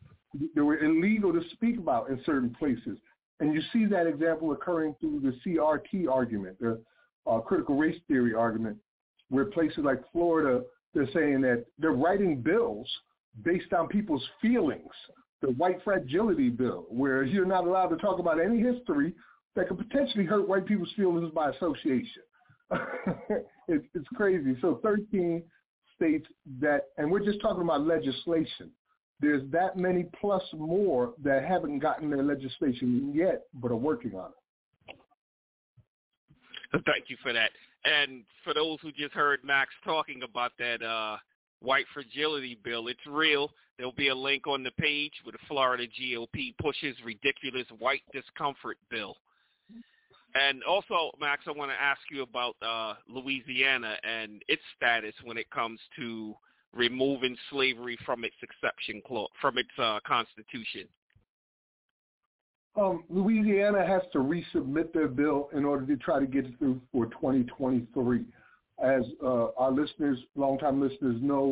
They were illegal to speak about in certain places, and you see that example occurring through the C R T argument, the Uh, critical race theory argument, where places like Florida, they're saying that they're writing bills based on people's feelings, the white fragility bill, where you're not allowed to talk about any history that could potentially hurt white people's feelings by association. it, it's crazy. So thirteen states that, and we're just talking about legislation. There's that many plus more that haven't gotten their legislation yet, but are working on it. Thank you for that. And for those who just heard Max talking about that uh, white fragility bill, it's real. There'll be a link on the page where the Florida G O P pushes ridiculous white discomfort bill. And also, Max, I want to ask you about uh, Louisiana and its status when it comes to removing slavery from its exception clause, from its uh, constitution. Um, Louisiana has to resubmit their bill in order to try to get it through for twenty twenty-three. As uh, our listeners, longtime listeners know,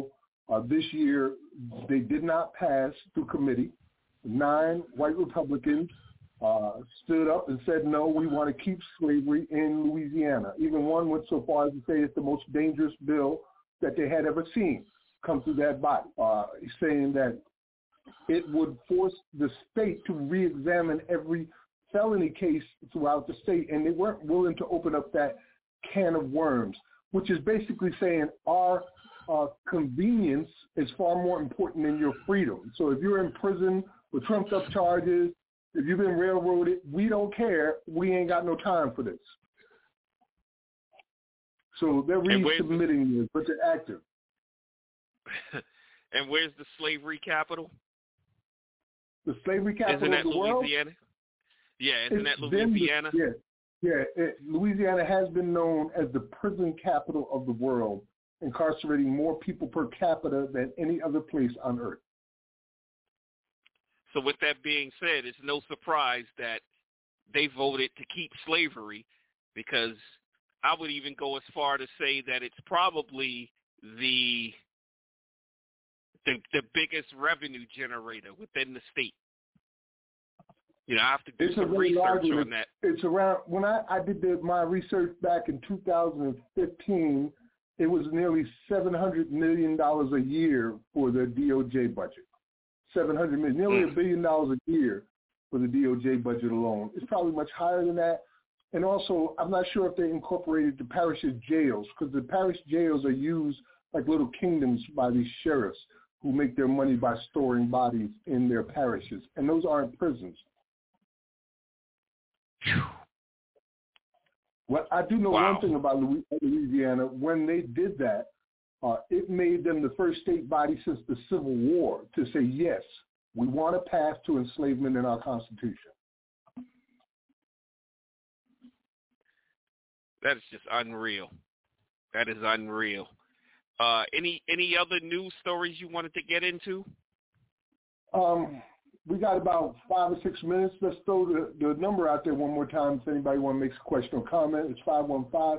uh, this year they did not pass through committee. Nine white Republicans uh, stood up and said, no, we want to keep slavery in Louisiana. Even one went so far as to say it's the most dangerous bill that they had ever seen come through that body, uh, saying that it would force the state to reexamine every felony case throughout the state, and they weren't willing to open up that can of worms, which is basically saying our uh, convenience is far more important than your freedom. So if you're in prison with trumped-up charges, if you've been railroaded, we don't care. We ain't got no time for this. So they're resubmitting this, but they're active. And where's the slavery capital? The slavery capital isn't that of the Louisiana? World? Yeah, isn't it's that Louisiana? The, yeah, yeah it, Louisiana has been known as the prison capital of the world, incarcerating more people per capita than any other place on earth. So with that being said, it's no surprise that they voted to keep slavery because I would even go as far to say that it's probably the the, the biggest revenue generator within the state. You know, I have to do it's some research argument. on that. It's around when I, I did the, my research back in two thousand fifteen. It was nearly seven hundred million dollars a year for the D O J budget. seven hundred million dollars, nearly a mm. billion dollars a year for the D O J budget alone. It's probably much higher than that. And also, I'm not sure if they incorporated the parish's jails, because the parish jails are used like little kingdoms by these sheriffs who make their money by storing bodies in their parishes. And those aren't prisons. Whew. Well, I do know wow. one thing about Louisiana. When they did that, uh, it made them the first state body since the Civil War to say, yes, we want a path to enslavement in our Constitution. That is just unreal. That is unreal. Uh, any any other news stories you wanted to get into? Um, we got about five or six minutes. Let's throw the, the number out there one more time if anybody want to make a question or comment. It's five one five,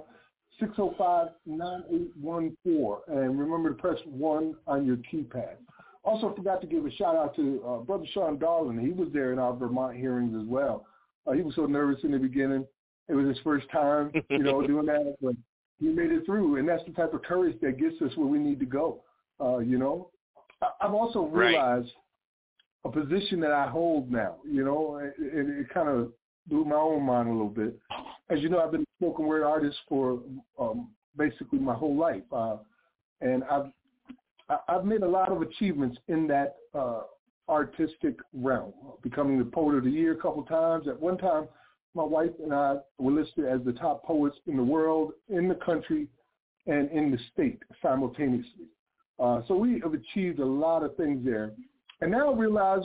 six oh five, nine eight one four. And remember to press one on your keypad. Also forgot to give a shout-out to uh, Brother Sean Darling. He was there in our Vermont hearings as well. Uh, he was so nervous in the beginning. It was his first time, you know, doing that, but he made it through. And that's the type of courage that gets us where we need to go, uh, you know. I, I've also realized right. a position that I hold now, you know, and it, it kind of blew my own mind a little bit. As you know, I've been a spoken word artist for um, basically my whole life. Uh, and I've, I, I've made a lot of achievements in that uh, artistic realm, becoming the Poet of the Year a couple times. At one time, my wife and I were listed as the top poets in the world, in the country, and in the state simultaneously. Uh, so we have achieved a lot of things there. And now I realize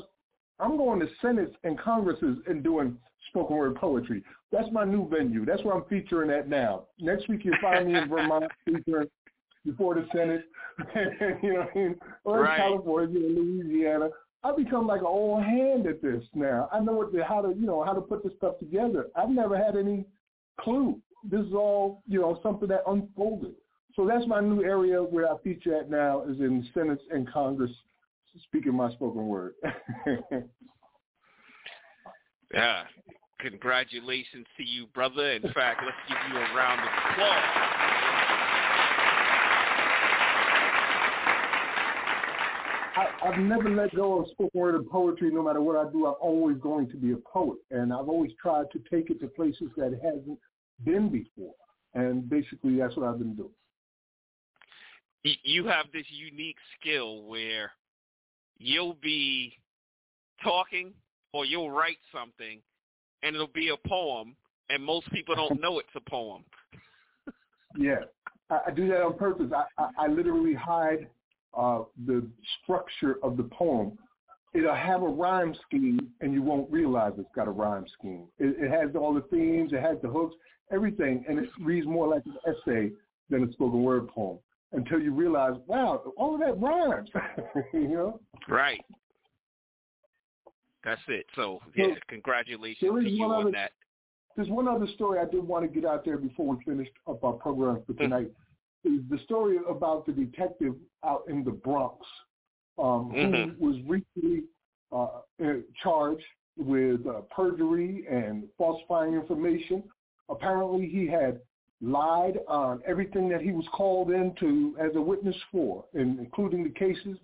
I'm going to Senates and Congresses and doing spoken word poetry. That's my new venue. That's where I'm featuring at now. Next week you'll find me in Vermont featuring before the Senate, you know what I mean? Or in right. California, Louisiana. I become like an old hand at this now. I know what the, how to, you know, how to put this stuff together. I've never had any clue. This is all, you know, something that unfolded. So that's my new area where I feature at now is in Senate and Congress, speaking my spoken word. Yeah. Congratulations to you, brother. In fact, let's give you a round of applause. I, I've never let go of spoken word and poetry. No matter what I do, I'm always going to be a poet, and I've always tried to take it to places that it hasn't been before, and basically that's what I've been doing. You have this unique skill where you'll be talking or you'll write something, and it'll be a poem, and most people don't know it's a poem. Yeah, I, I do that on purpose. I, I, I literally hide Uh, the structure of the poem. It'll have a rhyme scheme, and you won't realize it's got a rhyme scheme. It, it has all the themes, it has the hooks, everything, and it reads more like an essay than a spoken word poem until you realize, wow, all of that rhymes, you know? Right. That's it. So, yeah, so congratulations to you on other, that. There's one other story I did want to get out there before we finished up our program for tonight. Is the story about the detective out in the Bronx um, mm-hmm. who was recently uh, charged with uh, perjury and falsifying information. Apparently he had lied on everything that he was called in to as a witness for, and including the cases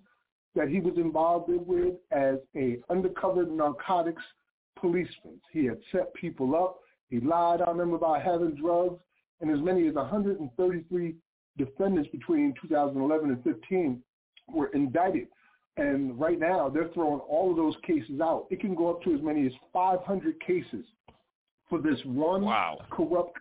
that he was involved in with as a undercover narcotics policeman. He had set people up. He lied on them about having drugs, and as many as one hundred thirty-three defendants between two thousand eleven and fifteen were indicted. And right now, they're throwing all of those cases out. It can go up to as many as five hundred cases for this one wow. corrupt.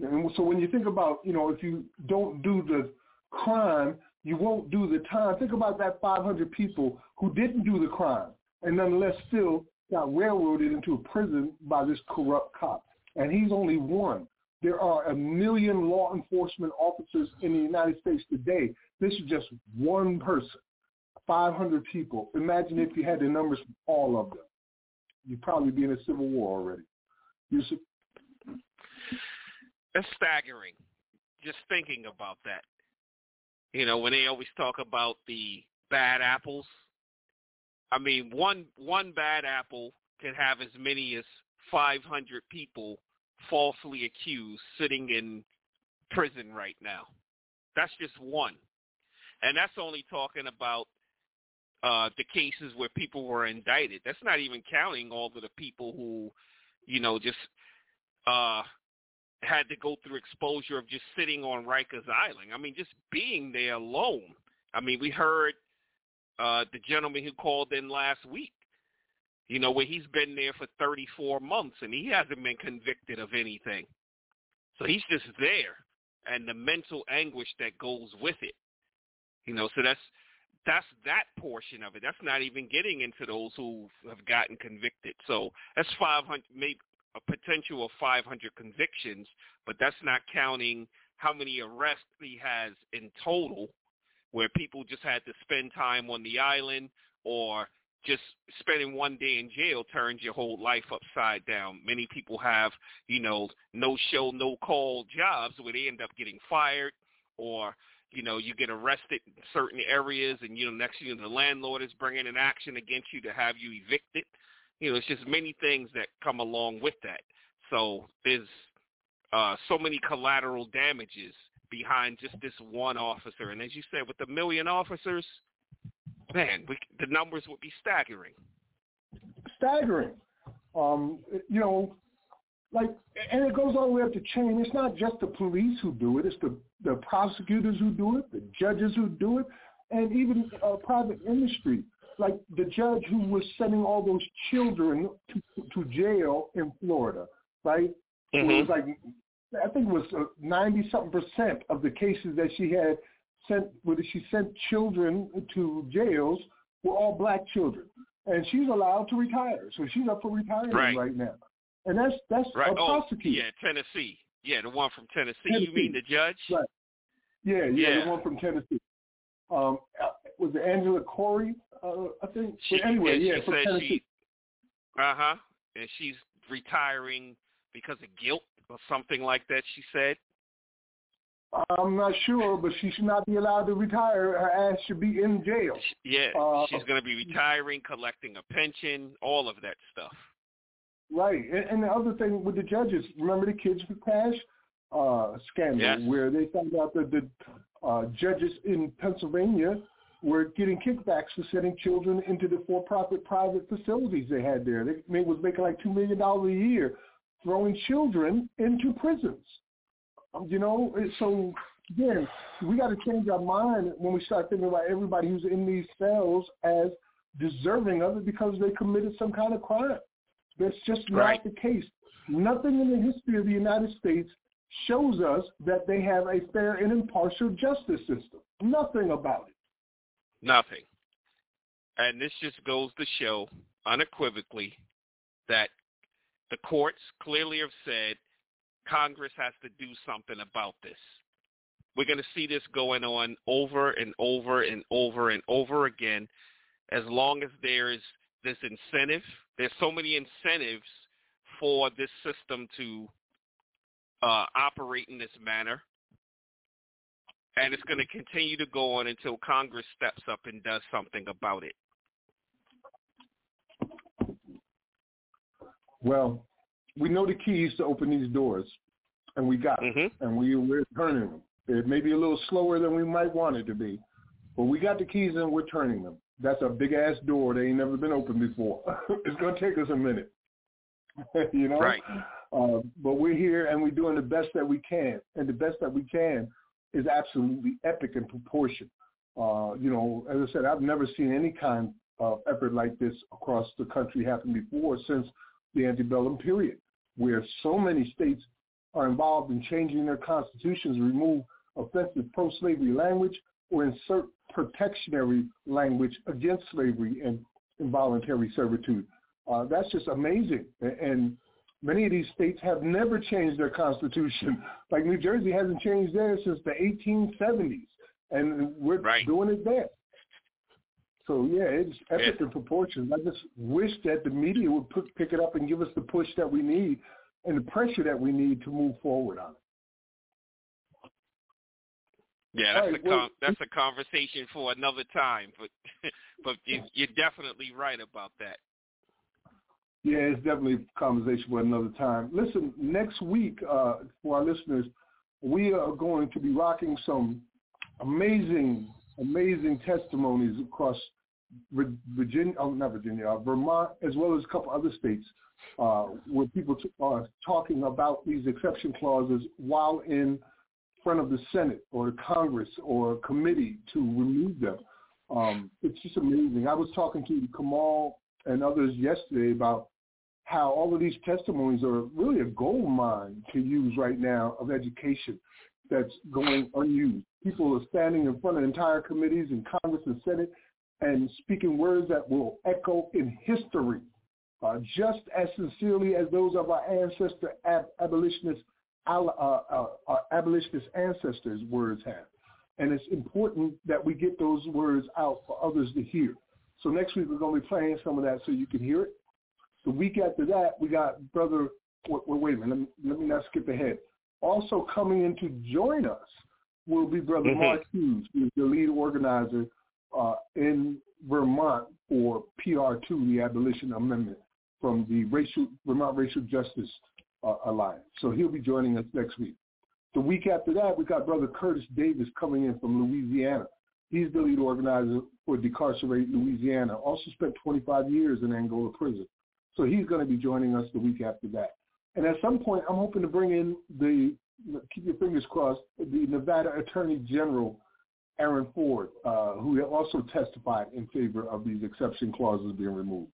And so when you think about, you know, if you don't do the crime, you won't do the time. Think about that five hundred people who didn't do the crime and nonetheless still got railroaded into a prison by this corrupt cop. And he's only one. There are a million law enforcement officers in the United States today. This is just one person, five hundred people. Imagine if you had the numbers from all of them. You'd probably be in a civil war already. Yusuf? That's staggering, just thinking about that. You know, when they always talk about the bad apples, I mean, one one bad apple can have as many as five hundred people falsely accused sitting in prison right now. That's just one. And that's only talking about uh, the cases where people were indicted. That's not even counting all of the people who, you know, just uh, had to go through exposure of just sitting on Rikers Island. I mean, just being there alone. I mean, we heard uh, the gentleman who called in last week, you know, where he's been there for thirty-four months and he hasn't been convicted of anything. So he's just there, and the mental anguish that goes with it. You know, so that's that's that portion of it. That's not even getting into those who have gotten convicted. So that's five hundred, maybe a potential of five hundred convictions, but that's not counting how many arrests he has in total, where people just had to spend time on the island, or just spending one day in jail turns your whole life upside down. Many people have, you know, no show, no call jobs where they end up getting fired, or you know, you get arrested in certain areas, and, you know, next year the landlord is bringing an action against you to have you evicted. You know, it's just many things that come along with that. So there's uh, so many collateral damages behind just this one officer. And as you said, with a million officers, man, we, the numbers would be staggering. Staggering. Um, you know, like, and it goes all the way up the chain. It's not just the police who do it. It's the, the prosecutors who do it, the judges who do it, and even uh, private industry. Like the judge who was sending all those children to, to jail in Florida, right? Mm-hmm. It was like, I think it was ninety-something percent of the cases that she had sent, where she sent children to jails, were all black children. And she's allowed to retire. So she's up for retirement right, right now. And that's that's right. a prosecutor. Oh, yeah, Tennessee. Yeah, the one from Tennessee. Tennessee. You mean the judge? Right. Yeah, yeah, yeah, the one from Tennessee. Um, was it Angela Corey? Uh, I think. She, but anyway, yeah, she from Tennessee. Uh huh. And she's retiring because of guilt or something like that. She said. I'm not sure, but she should not be allowed to retire. Her ass should be in jail. Yeah, uh, she's going to be retiring, collecting a pension, all of that stuff. Right, and, and the other thing with the judges, remember the kids for cash uh, scandal, yes. where they found out that the uh, judges in Pennsylvania were getting kickbacks for sending children into the for-profit private facilities they had there. They made, was making like two million dollars a year, throwing children into prisons. Um, you know, so again, we got to change our mind when we start thinking about everybody who's in these cells as deserving of it because they committed some kind of crime. That's just right. not the case. Nothing in the history of the United States shows us that they have a fair and impartial justice system. Nothing about it. Nothing. And this just goes to show unequivocally that the courts clearly have said Congress has to do something about this. We're going to see this going on over and over and over and over again as long as there is this incentive. There's so many incentives for this system to uh, operate in this manner, and it's going to continue to go on until Congress steps up and does something about it. Well, we know the keys to open these doors, and we got mm-hmm. it, and we, we're turning them. It may be a little slower than we might want it to be, but we got the keys and we're turning them. That's a big-ass door that ain't never been opened before. It's going to take us a minute, you know? Right. Uh, but we're here, and we're doing the best that we can, and the best that we can is absolutely epic in proportion. Uh, you know, as I said, I've never seen any kind of effort like this across the country happen before since the antebellum period, where so many states are involved in changing their constitutions, remove offensive pro-slavery language, or insert protectionary language against slavery and involuntary servitude. Uh, that's just amazing. And many of these states have never changed their constitution. Like New Jersey hasn't changed theirs since the eighteen seventies, and we're right. doing it there. So, yeah, it's epic yeah. in proportions. I just wish that the media would put, pick it up and give us the push that we need and the pressure that we need to move forward on it. Yeah, that's, right, a, well, con- that's a conversation for another time, but but you, you're definitely right about that. Yeah, it's definitely a conversation for another time. Listen, next week, uh, for our listeners, we are going to be rocking some amazing, amazing testimonies across Virginia, oh, not Virginia, uh, Vermont, as well as a couple other states uh, where people t- are talking about these exception clauses while in front of the Senate or the Congress or a committee to remove them. Um, it's just amazing. I was talking to Kamal and others yesterday about how all of these testimonies are really a gold mine to use right now of education that's going unused. People are standing in front of entire committees in Congress and Senate and speaking words that will echo in history uh, just as sincerely as those of our ancestor ab- abolitionists Our, our, our, our abolitionist ancestors' words have. And it's important that we get those words out for others to hear. So next week we're going to be playing some of that so you can hear it. The week after that, we got Brother, wait, wait a minute, let me, let me not skip ahead. Also coming in to join us will be Brother mm-hmm. Mark Hughes, who is the lead organizer uh, in Vermont for P R two, the Abolition Amendment, from the racial, Vermont Racial Justice Uh, alive. So he'll be joining us next week. The week after that, we got Brother Curtis Davis coming in from Louisiana. He's the lead organizer for Decarcerate Louisiana. Also spent twenty-five years in Angola prison. So he's going to be joining us the week after that. And at some point, I'm hoping to bring in the, keep your fingers crossed, the Nevada Attorney General, Aaron Ford, uh, who also testified in favor of these exception clauses being removed.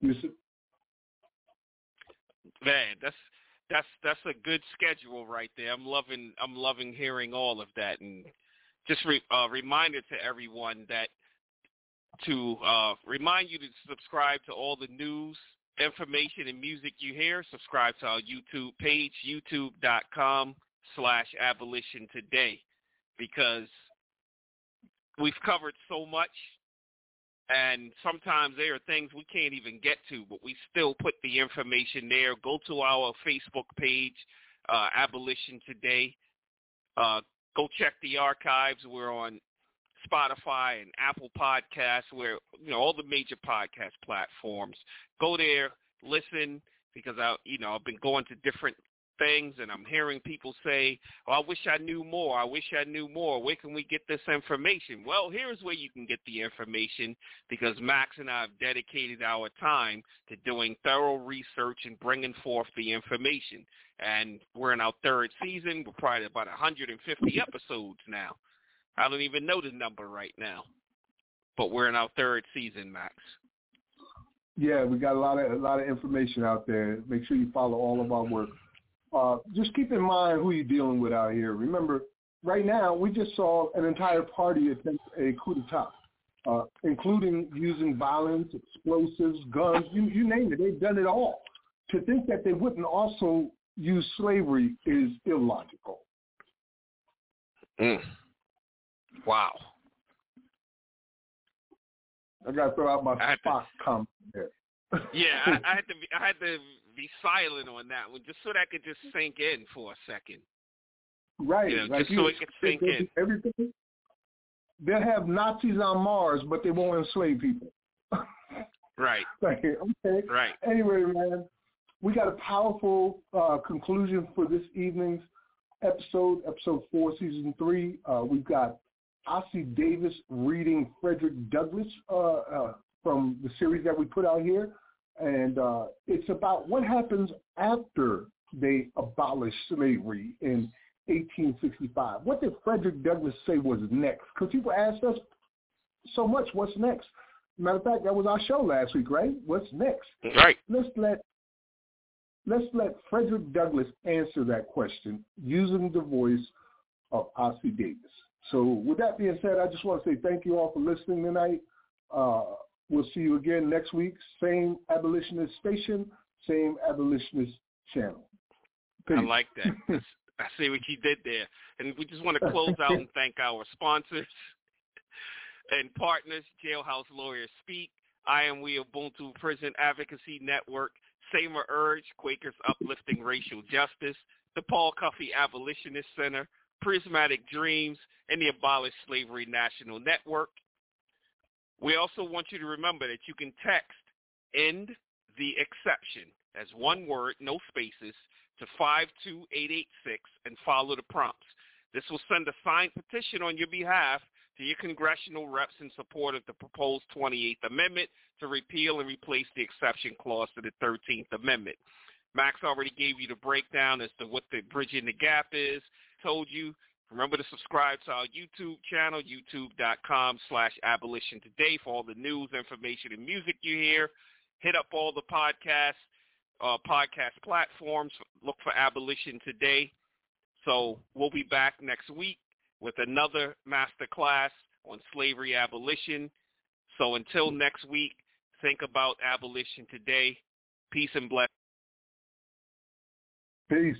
You see? Man, that's That's that's a good schedule right there. I'm loving I'm loving hearing all of that, and just re, uh, reminder to everyone that to uh, remind you to subscribe to all the news, information, and music you hear. Subscribe to our YouTube page, youtube dot com slash abolition today, because we've covered so much, and sometimes there are things we can't even get to, but we still put the information there. Go to our Facebook page, uh, Abolition Today. Uh, go check the archives. We're on Spotify and Apple Podcasts, where, you know, all the major podcast platforms. Go there, listen, because I, you know, I've been going to different things, and I'm hearing people say, oh, I wish I knew more. I wish I knew more. Where can we get this information? Well, here's where you can get the information, because Max and I have dedicated our time to doing thorough research and bringing forth the information. And we're in our third season. We're probably about one hundred fifty episodes now. I don't even know the number right now, but we're in our third season, Max. Yeah, we got a lot of a lot of information out there. Make sure you follow all of our work. Uh, just keep in mind who you're dealing with out here. Remember, right now, we just saw an entire party attempt a coup d'etat, uh, including using violence, explosives, guns, you, you name it. They've done it all. To think that they wouldn't also use slavery is illogical. Mm. Wow. I got to throw out my Spock comment there. Yeah, I, I had to be, I had to be silent on that one, just so that I could just sink in for a second. Right, you know, like just so it could sink in. Everything. They'll have Nazis on Mars, but they won't enslave people. Right. Right. Okay. Right. Anyway, man, we got a powerful uh, conclusion for this evening's episode, episode four, season three. Uh, we've got Ossie Davis reading Frederick Douglass. Uh, uh, from the series that we put out here, and uh, it's about what happens after they abolish slavery in eighteen sixty-five. What did Frederick Douglass say was next? Because people ask us so much, what's next? Matter of fact, that was our show last week, right? What's next? Right. Let's let, let's let Frederick Douglass answer that question using the voice of Ossie Davis. So with that being said, I just want to say thank you all for listening tonight. Uh, We'll see you again next week. Same abolitionist station, same abolitionist channel. Peace. I like that. I see what you did there. And we just want to close out and thank our sponsors and partners, Jailhouse Lawyers Speak, I Am We Ubuntu Prison Advocacy Network, Samer Urge, Quakers Uplifting Racial Justice, the Paul Cuffey Abolitionist Center, Prismatic Dreams, and the Abolish Slavery National Network. We also want you to remember that you can text END THE EXCEPTION as one word, no spaces, to five two eight eight six and follow the prompts. This will send a signed petition on your behalf to your congressional reps in support of the proposed twenty-eighth Amendment to repeal and replace the exception clause to the thirteenth Amendment. Max already gave you the breakdown as to what the bridging the gap is, told you. Remember to subscribe to our YouTube channel, youtube.com slash abolition today for all the news, information, and music you hear. Hit up all the podcasts, uh, podcast platforms. Look for Abolition Today. So we'll be back next week with another master class on slavery abolition. So until next week, think about abolition today. Peace and blessings. Peace.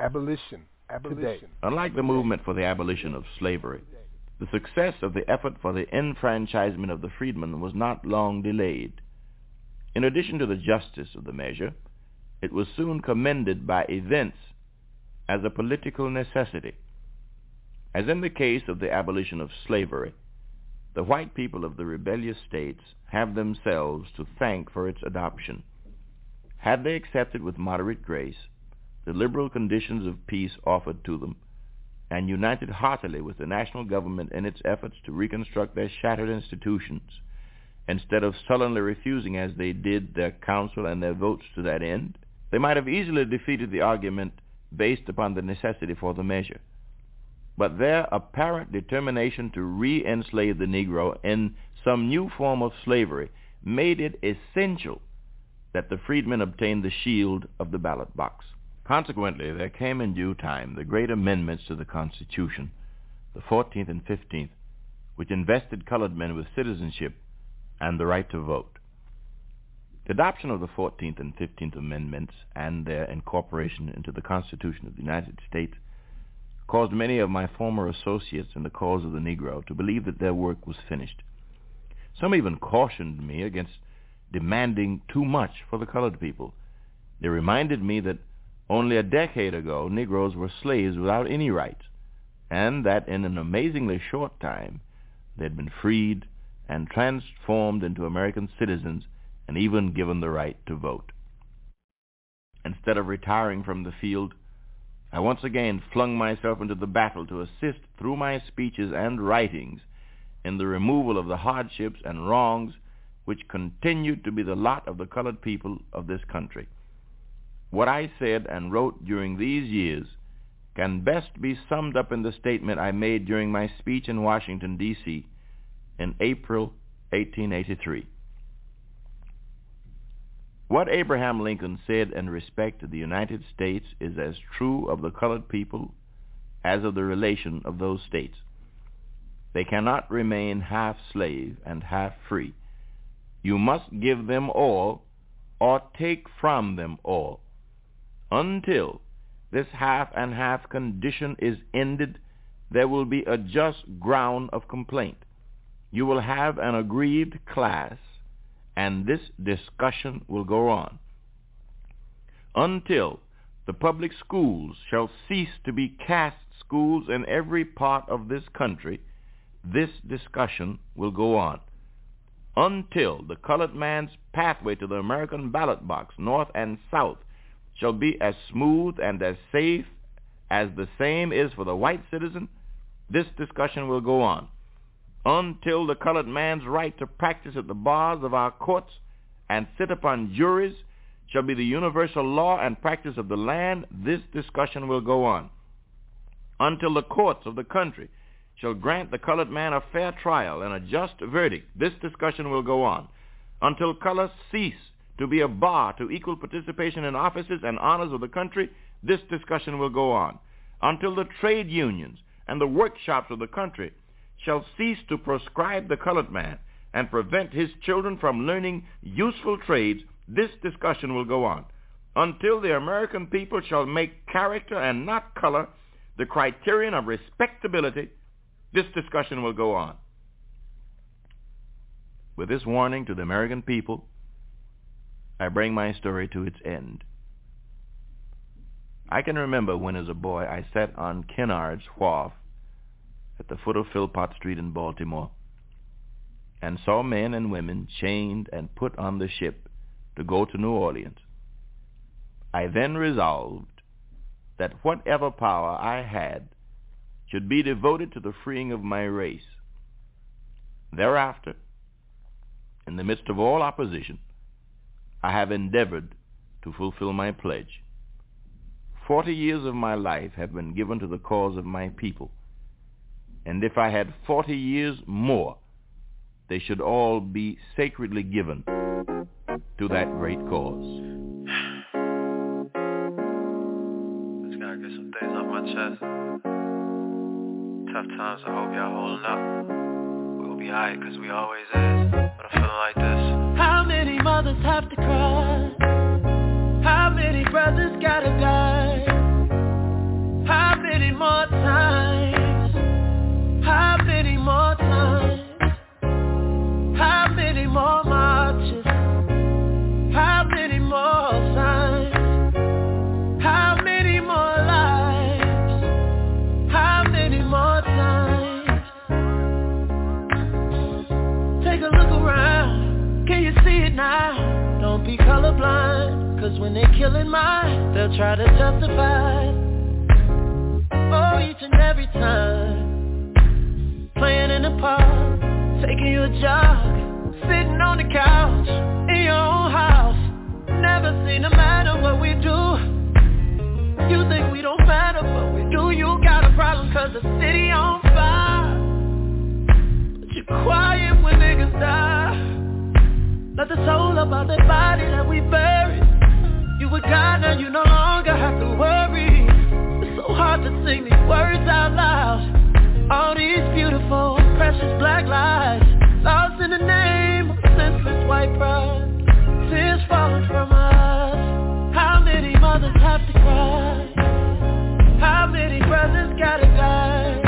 Abolition. Abolition. Today. Unlike the movement for the abolition of slavery, the success of the effort for the enfranchisement of the freedmen was not long delayed. In addition to the justice of the measure, it was soon commended by events as a political necessity. As in the case of the abolition of slavery, the white people of the rebellious states have themselves to thank for its adoption. Had they accepted with moderate grace the liberal conditions of peace offered to them, and united heartily with the national government in its efforts to reconstruct their shattered institutions, instead of sullenly refusing as they did their counsel and their votes to that end, they might have easily defeated the argument based upon the necessity for the measure. But their apparent determination to re-enslave the Negro in some new form of slavery made it essential that the freedmen obtain the shield of the ballot box. Consequently, there came in due time the great amendments to the Constitution, the fourteenth and fifteenth, which invested colored men with citizenship and the right to vote. The adoption of the fourteenth and fifteenth Amendments and their incorporation into the Constitution of the United States caused many of my former associates in the cause of the Negro to believe that their work was finished. Some even cautioned me against demanding too much for the colored people. They reminded me that only a decade ago, Negroes were slaves without any rights, and that in an amazingly short time, they had been freed and transformed into American citizens and even given the right to vote. Instead of retiring from the field, I once again flung myself into the battle to assist through my speeches and writings in the removal of the hardships and wrongs which continued to be the lot of the colored people of this country. What I said and wrote during these years can best be summed up in the statement I made during my speech in Washington, D C in April eighteen eighty-three. What Abraham Lincoln said in respect to the United States is as true of the colored people as of the relation of those states. They cannot remain half slave and half free. You must give them all or take from them all. Until this half and half condition is ended, there will be a just ground of complaint. You will have an aggrieved class, and this discussion will go on until the public schools shall cease to be caste schools in every part of this country. This discussion will go on until the colored man's pathway to the American ballot box, north and south, shall be as smooth and as safe as the same is for the white citizen. This discussion will go on until the colored man's right to practice at the bars of our courts and sit upon juries shall be the universal law and practice of the land. This discussion will go on until the courts of the country shall grant the colored man a fair trial and a just verdict. This discussion will go on until color cease to be a bar to equal participation in offices and honors of the country. This discussion will go on until the trade unions and the workshops of the country shall cease to proscribe the colored man and prevent his children from learning useful trades. This discussion will go on until the American people shall make character and not color the criterion of respectability. This discussion will go on. With this warning to the American people, I bring my story to its end. I can remember when as a boy I sat on Kennard's Wharf at the foot of Philpott Street in Baltimore and saw men and women chained and put on the ship to go to New Orleans. I then resolved that whatever power I had should be devoted to the freeing of my race. Thereafter, in the midst of all opposition, I have endeavored to fulfill my pledge. Forty years of my life have been given to the cause of my people, and if I had forty years more, they should all be sacredly given to that great cause. Just gotta get some things off my chest. Tough times, I hope y'all holding up. We'll be alright, cause we always is. But I'm feeling like this. How many mothers have to cry? How many brothers gotta die? How many more times? How many more times? How many more marches? How many more signs? How many more lives? How many more times? Take a look around, can you see it now? Don't be colorblind, cause when they're killing mine, they'll try to justify. Oh, each and every time, playing in the park, taking you a jog, sitting on the couch, in your own house. Never seem to matter what we do. You think we don't matter, but we do. You got a problem cause the city on fire, but you're quiet when niggas die. Let the soul about that body that we buried. You were God, now you no longer have to worry. It's so hard to sing these words out loud. All these beautiful, precious black lives lost in the name of senseless white pride. Tears falling from us. How many mothers have to cry? How many brothers gotta die?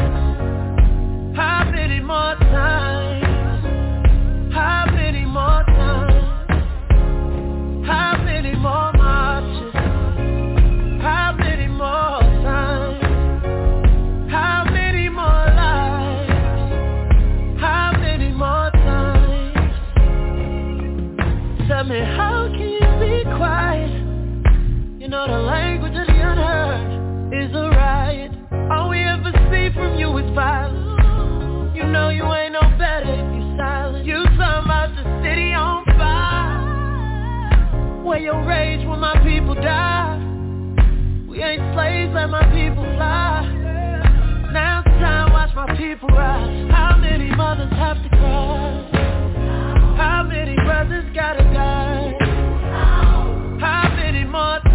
How many more times? How many more times? How many more? How can you be quiet? You know the language of the unheard is a riot. All we ever see from you is violence. You know you ain't no better if you silent. You talking about the city on fire, where your rage when my people die. We ain't slaves, let my people fly. Now it's time, watch my people rise. How many mothers have to cry? How many brothers gotta die? Oh. How many more times?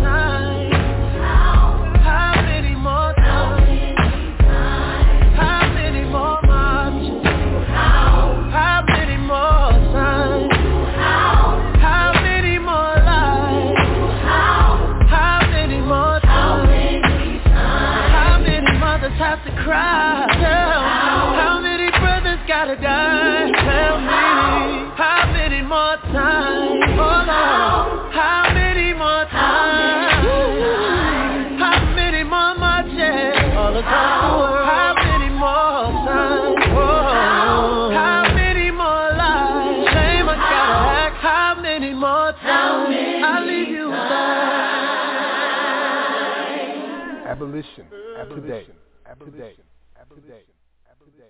Abolition, abolition, abolition, abolition, abolition.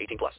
eighteen plus.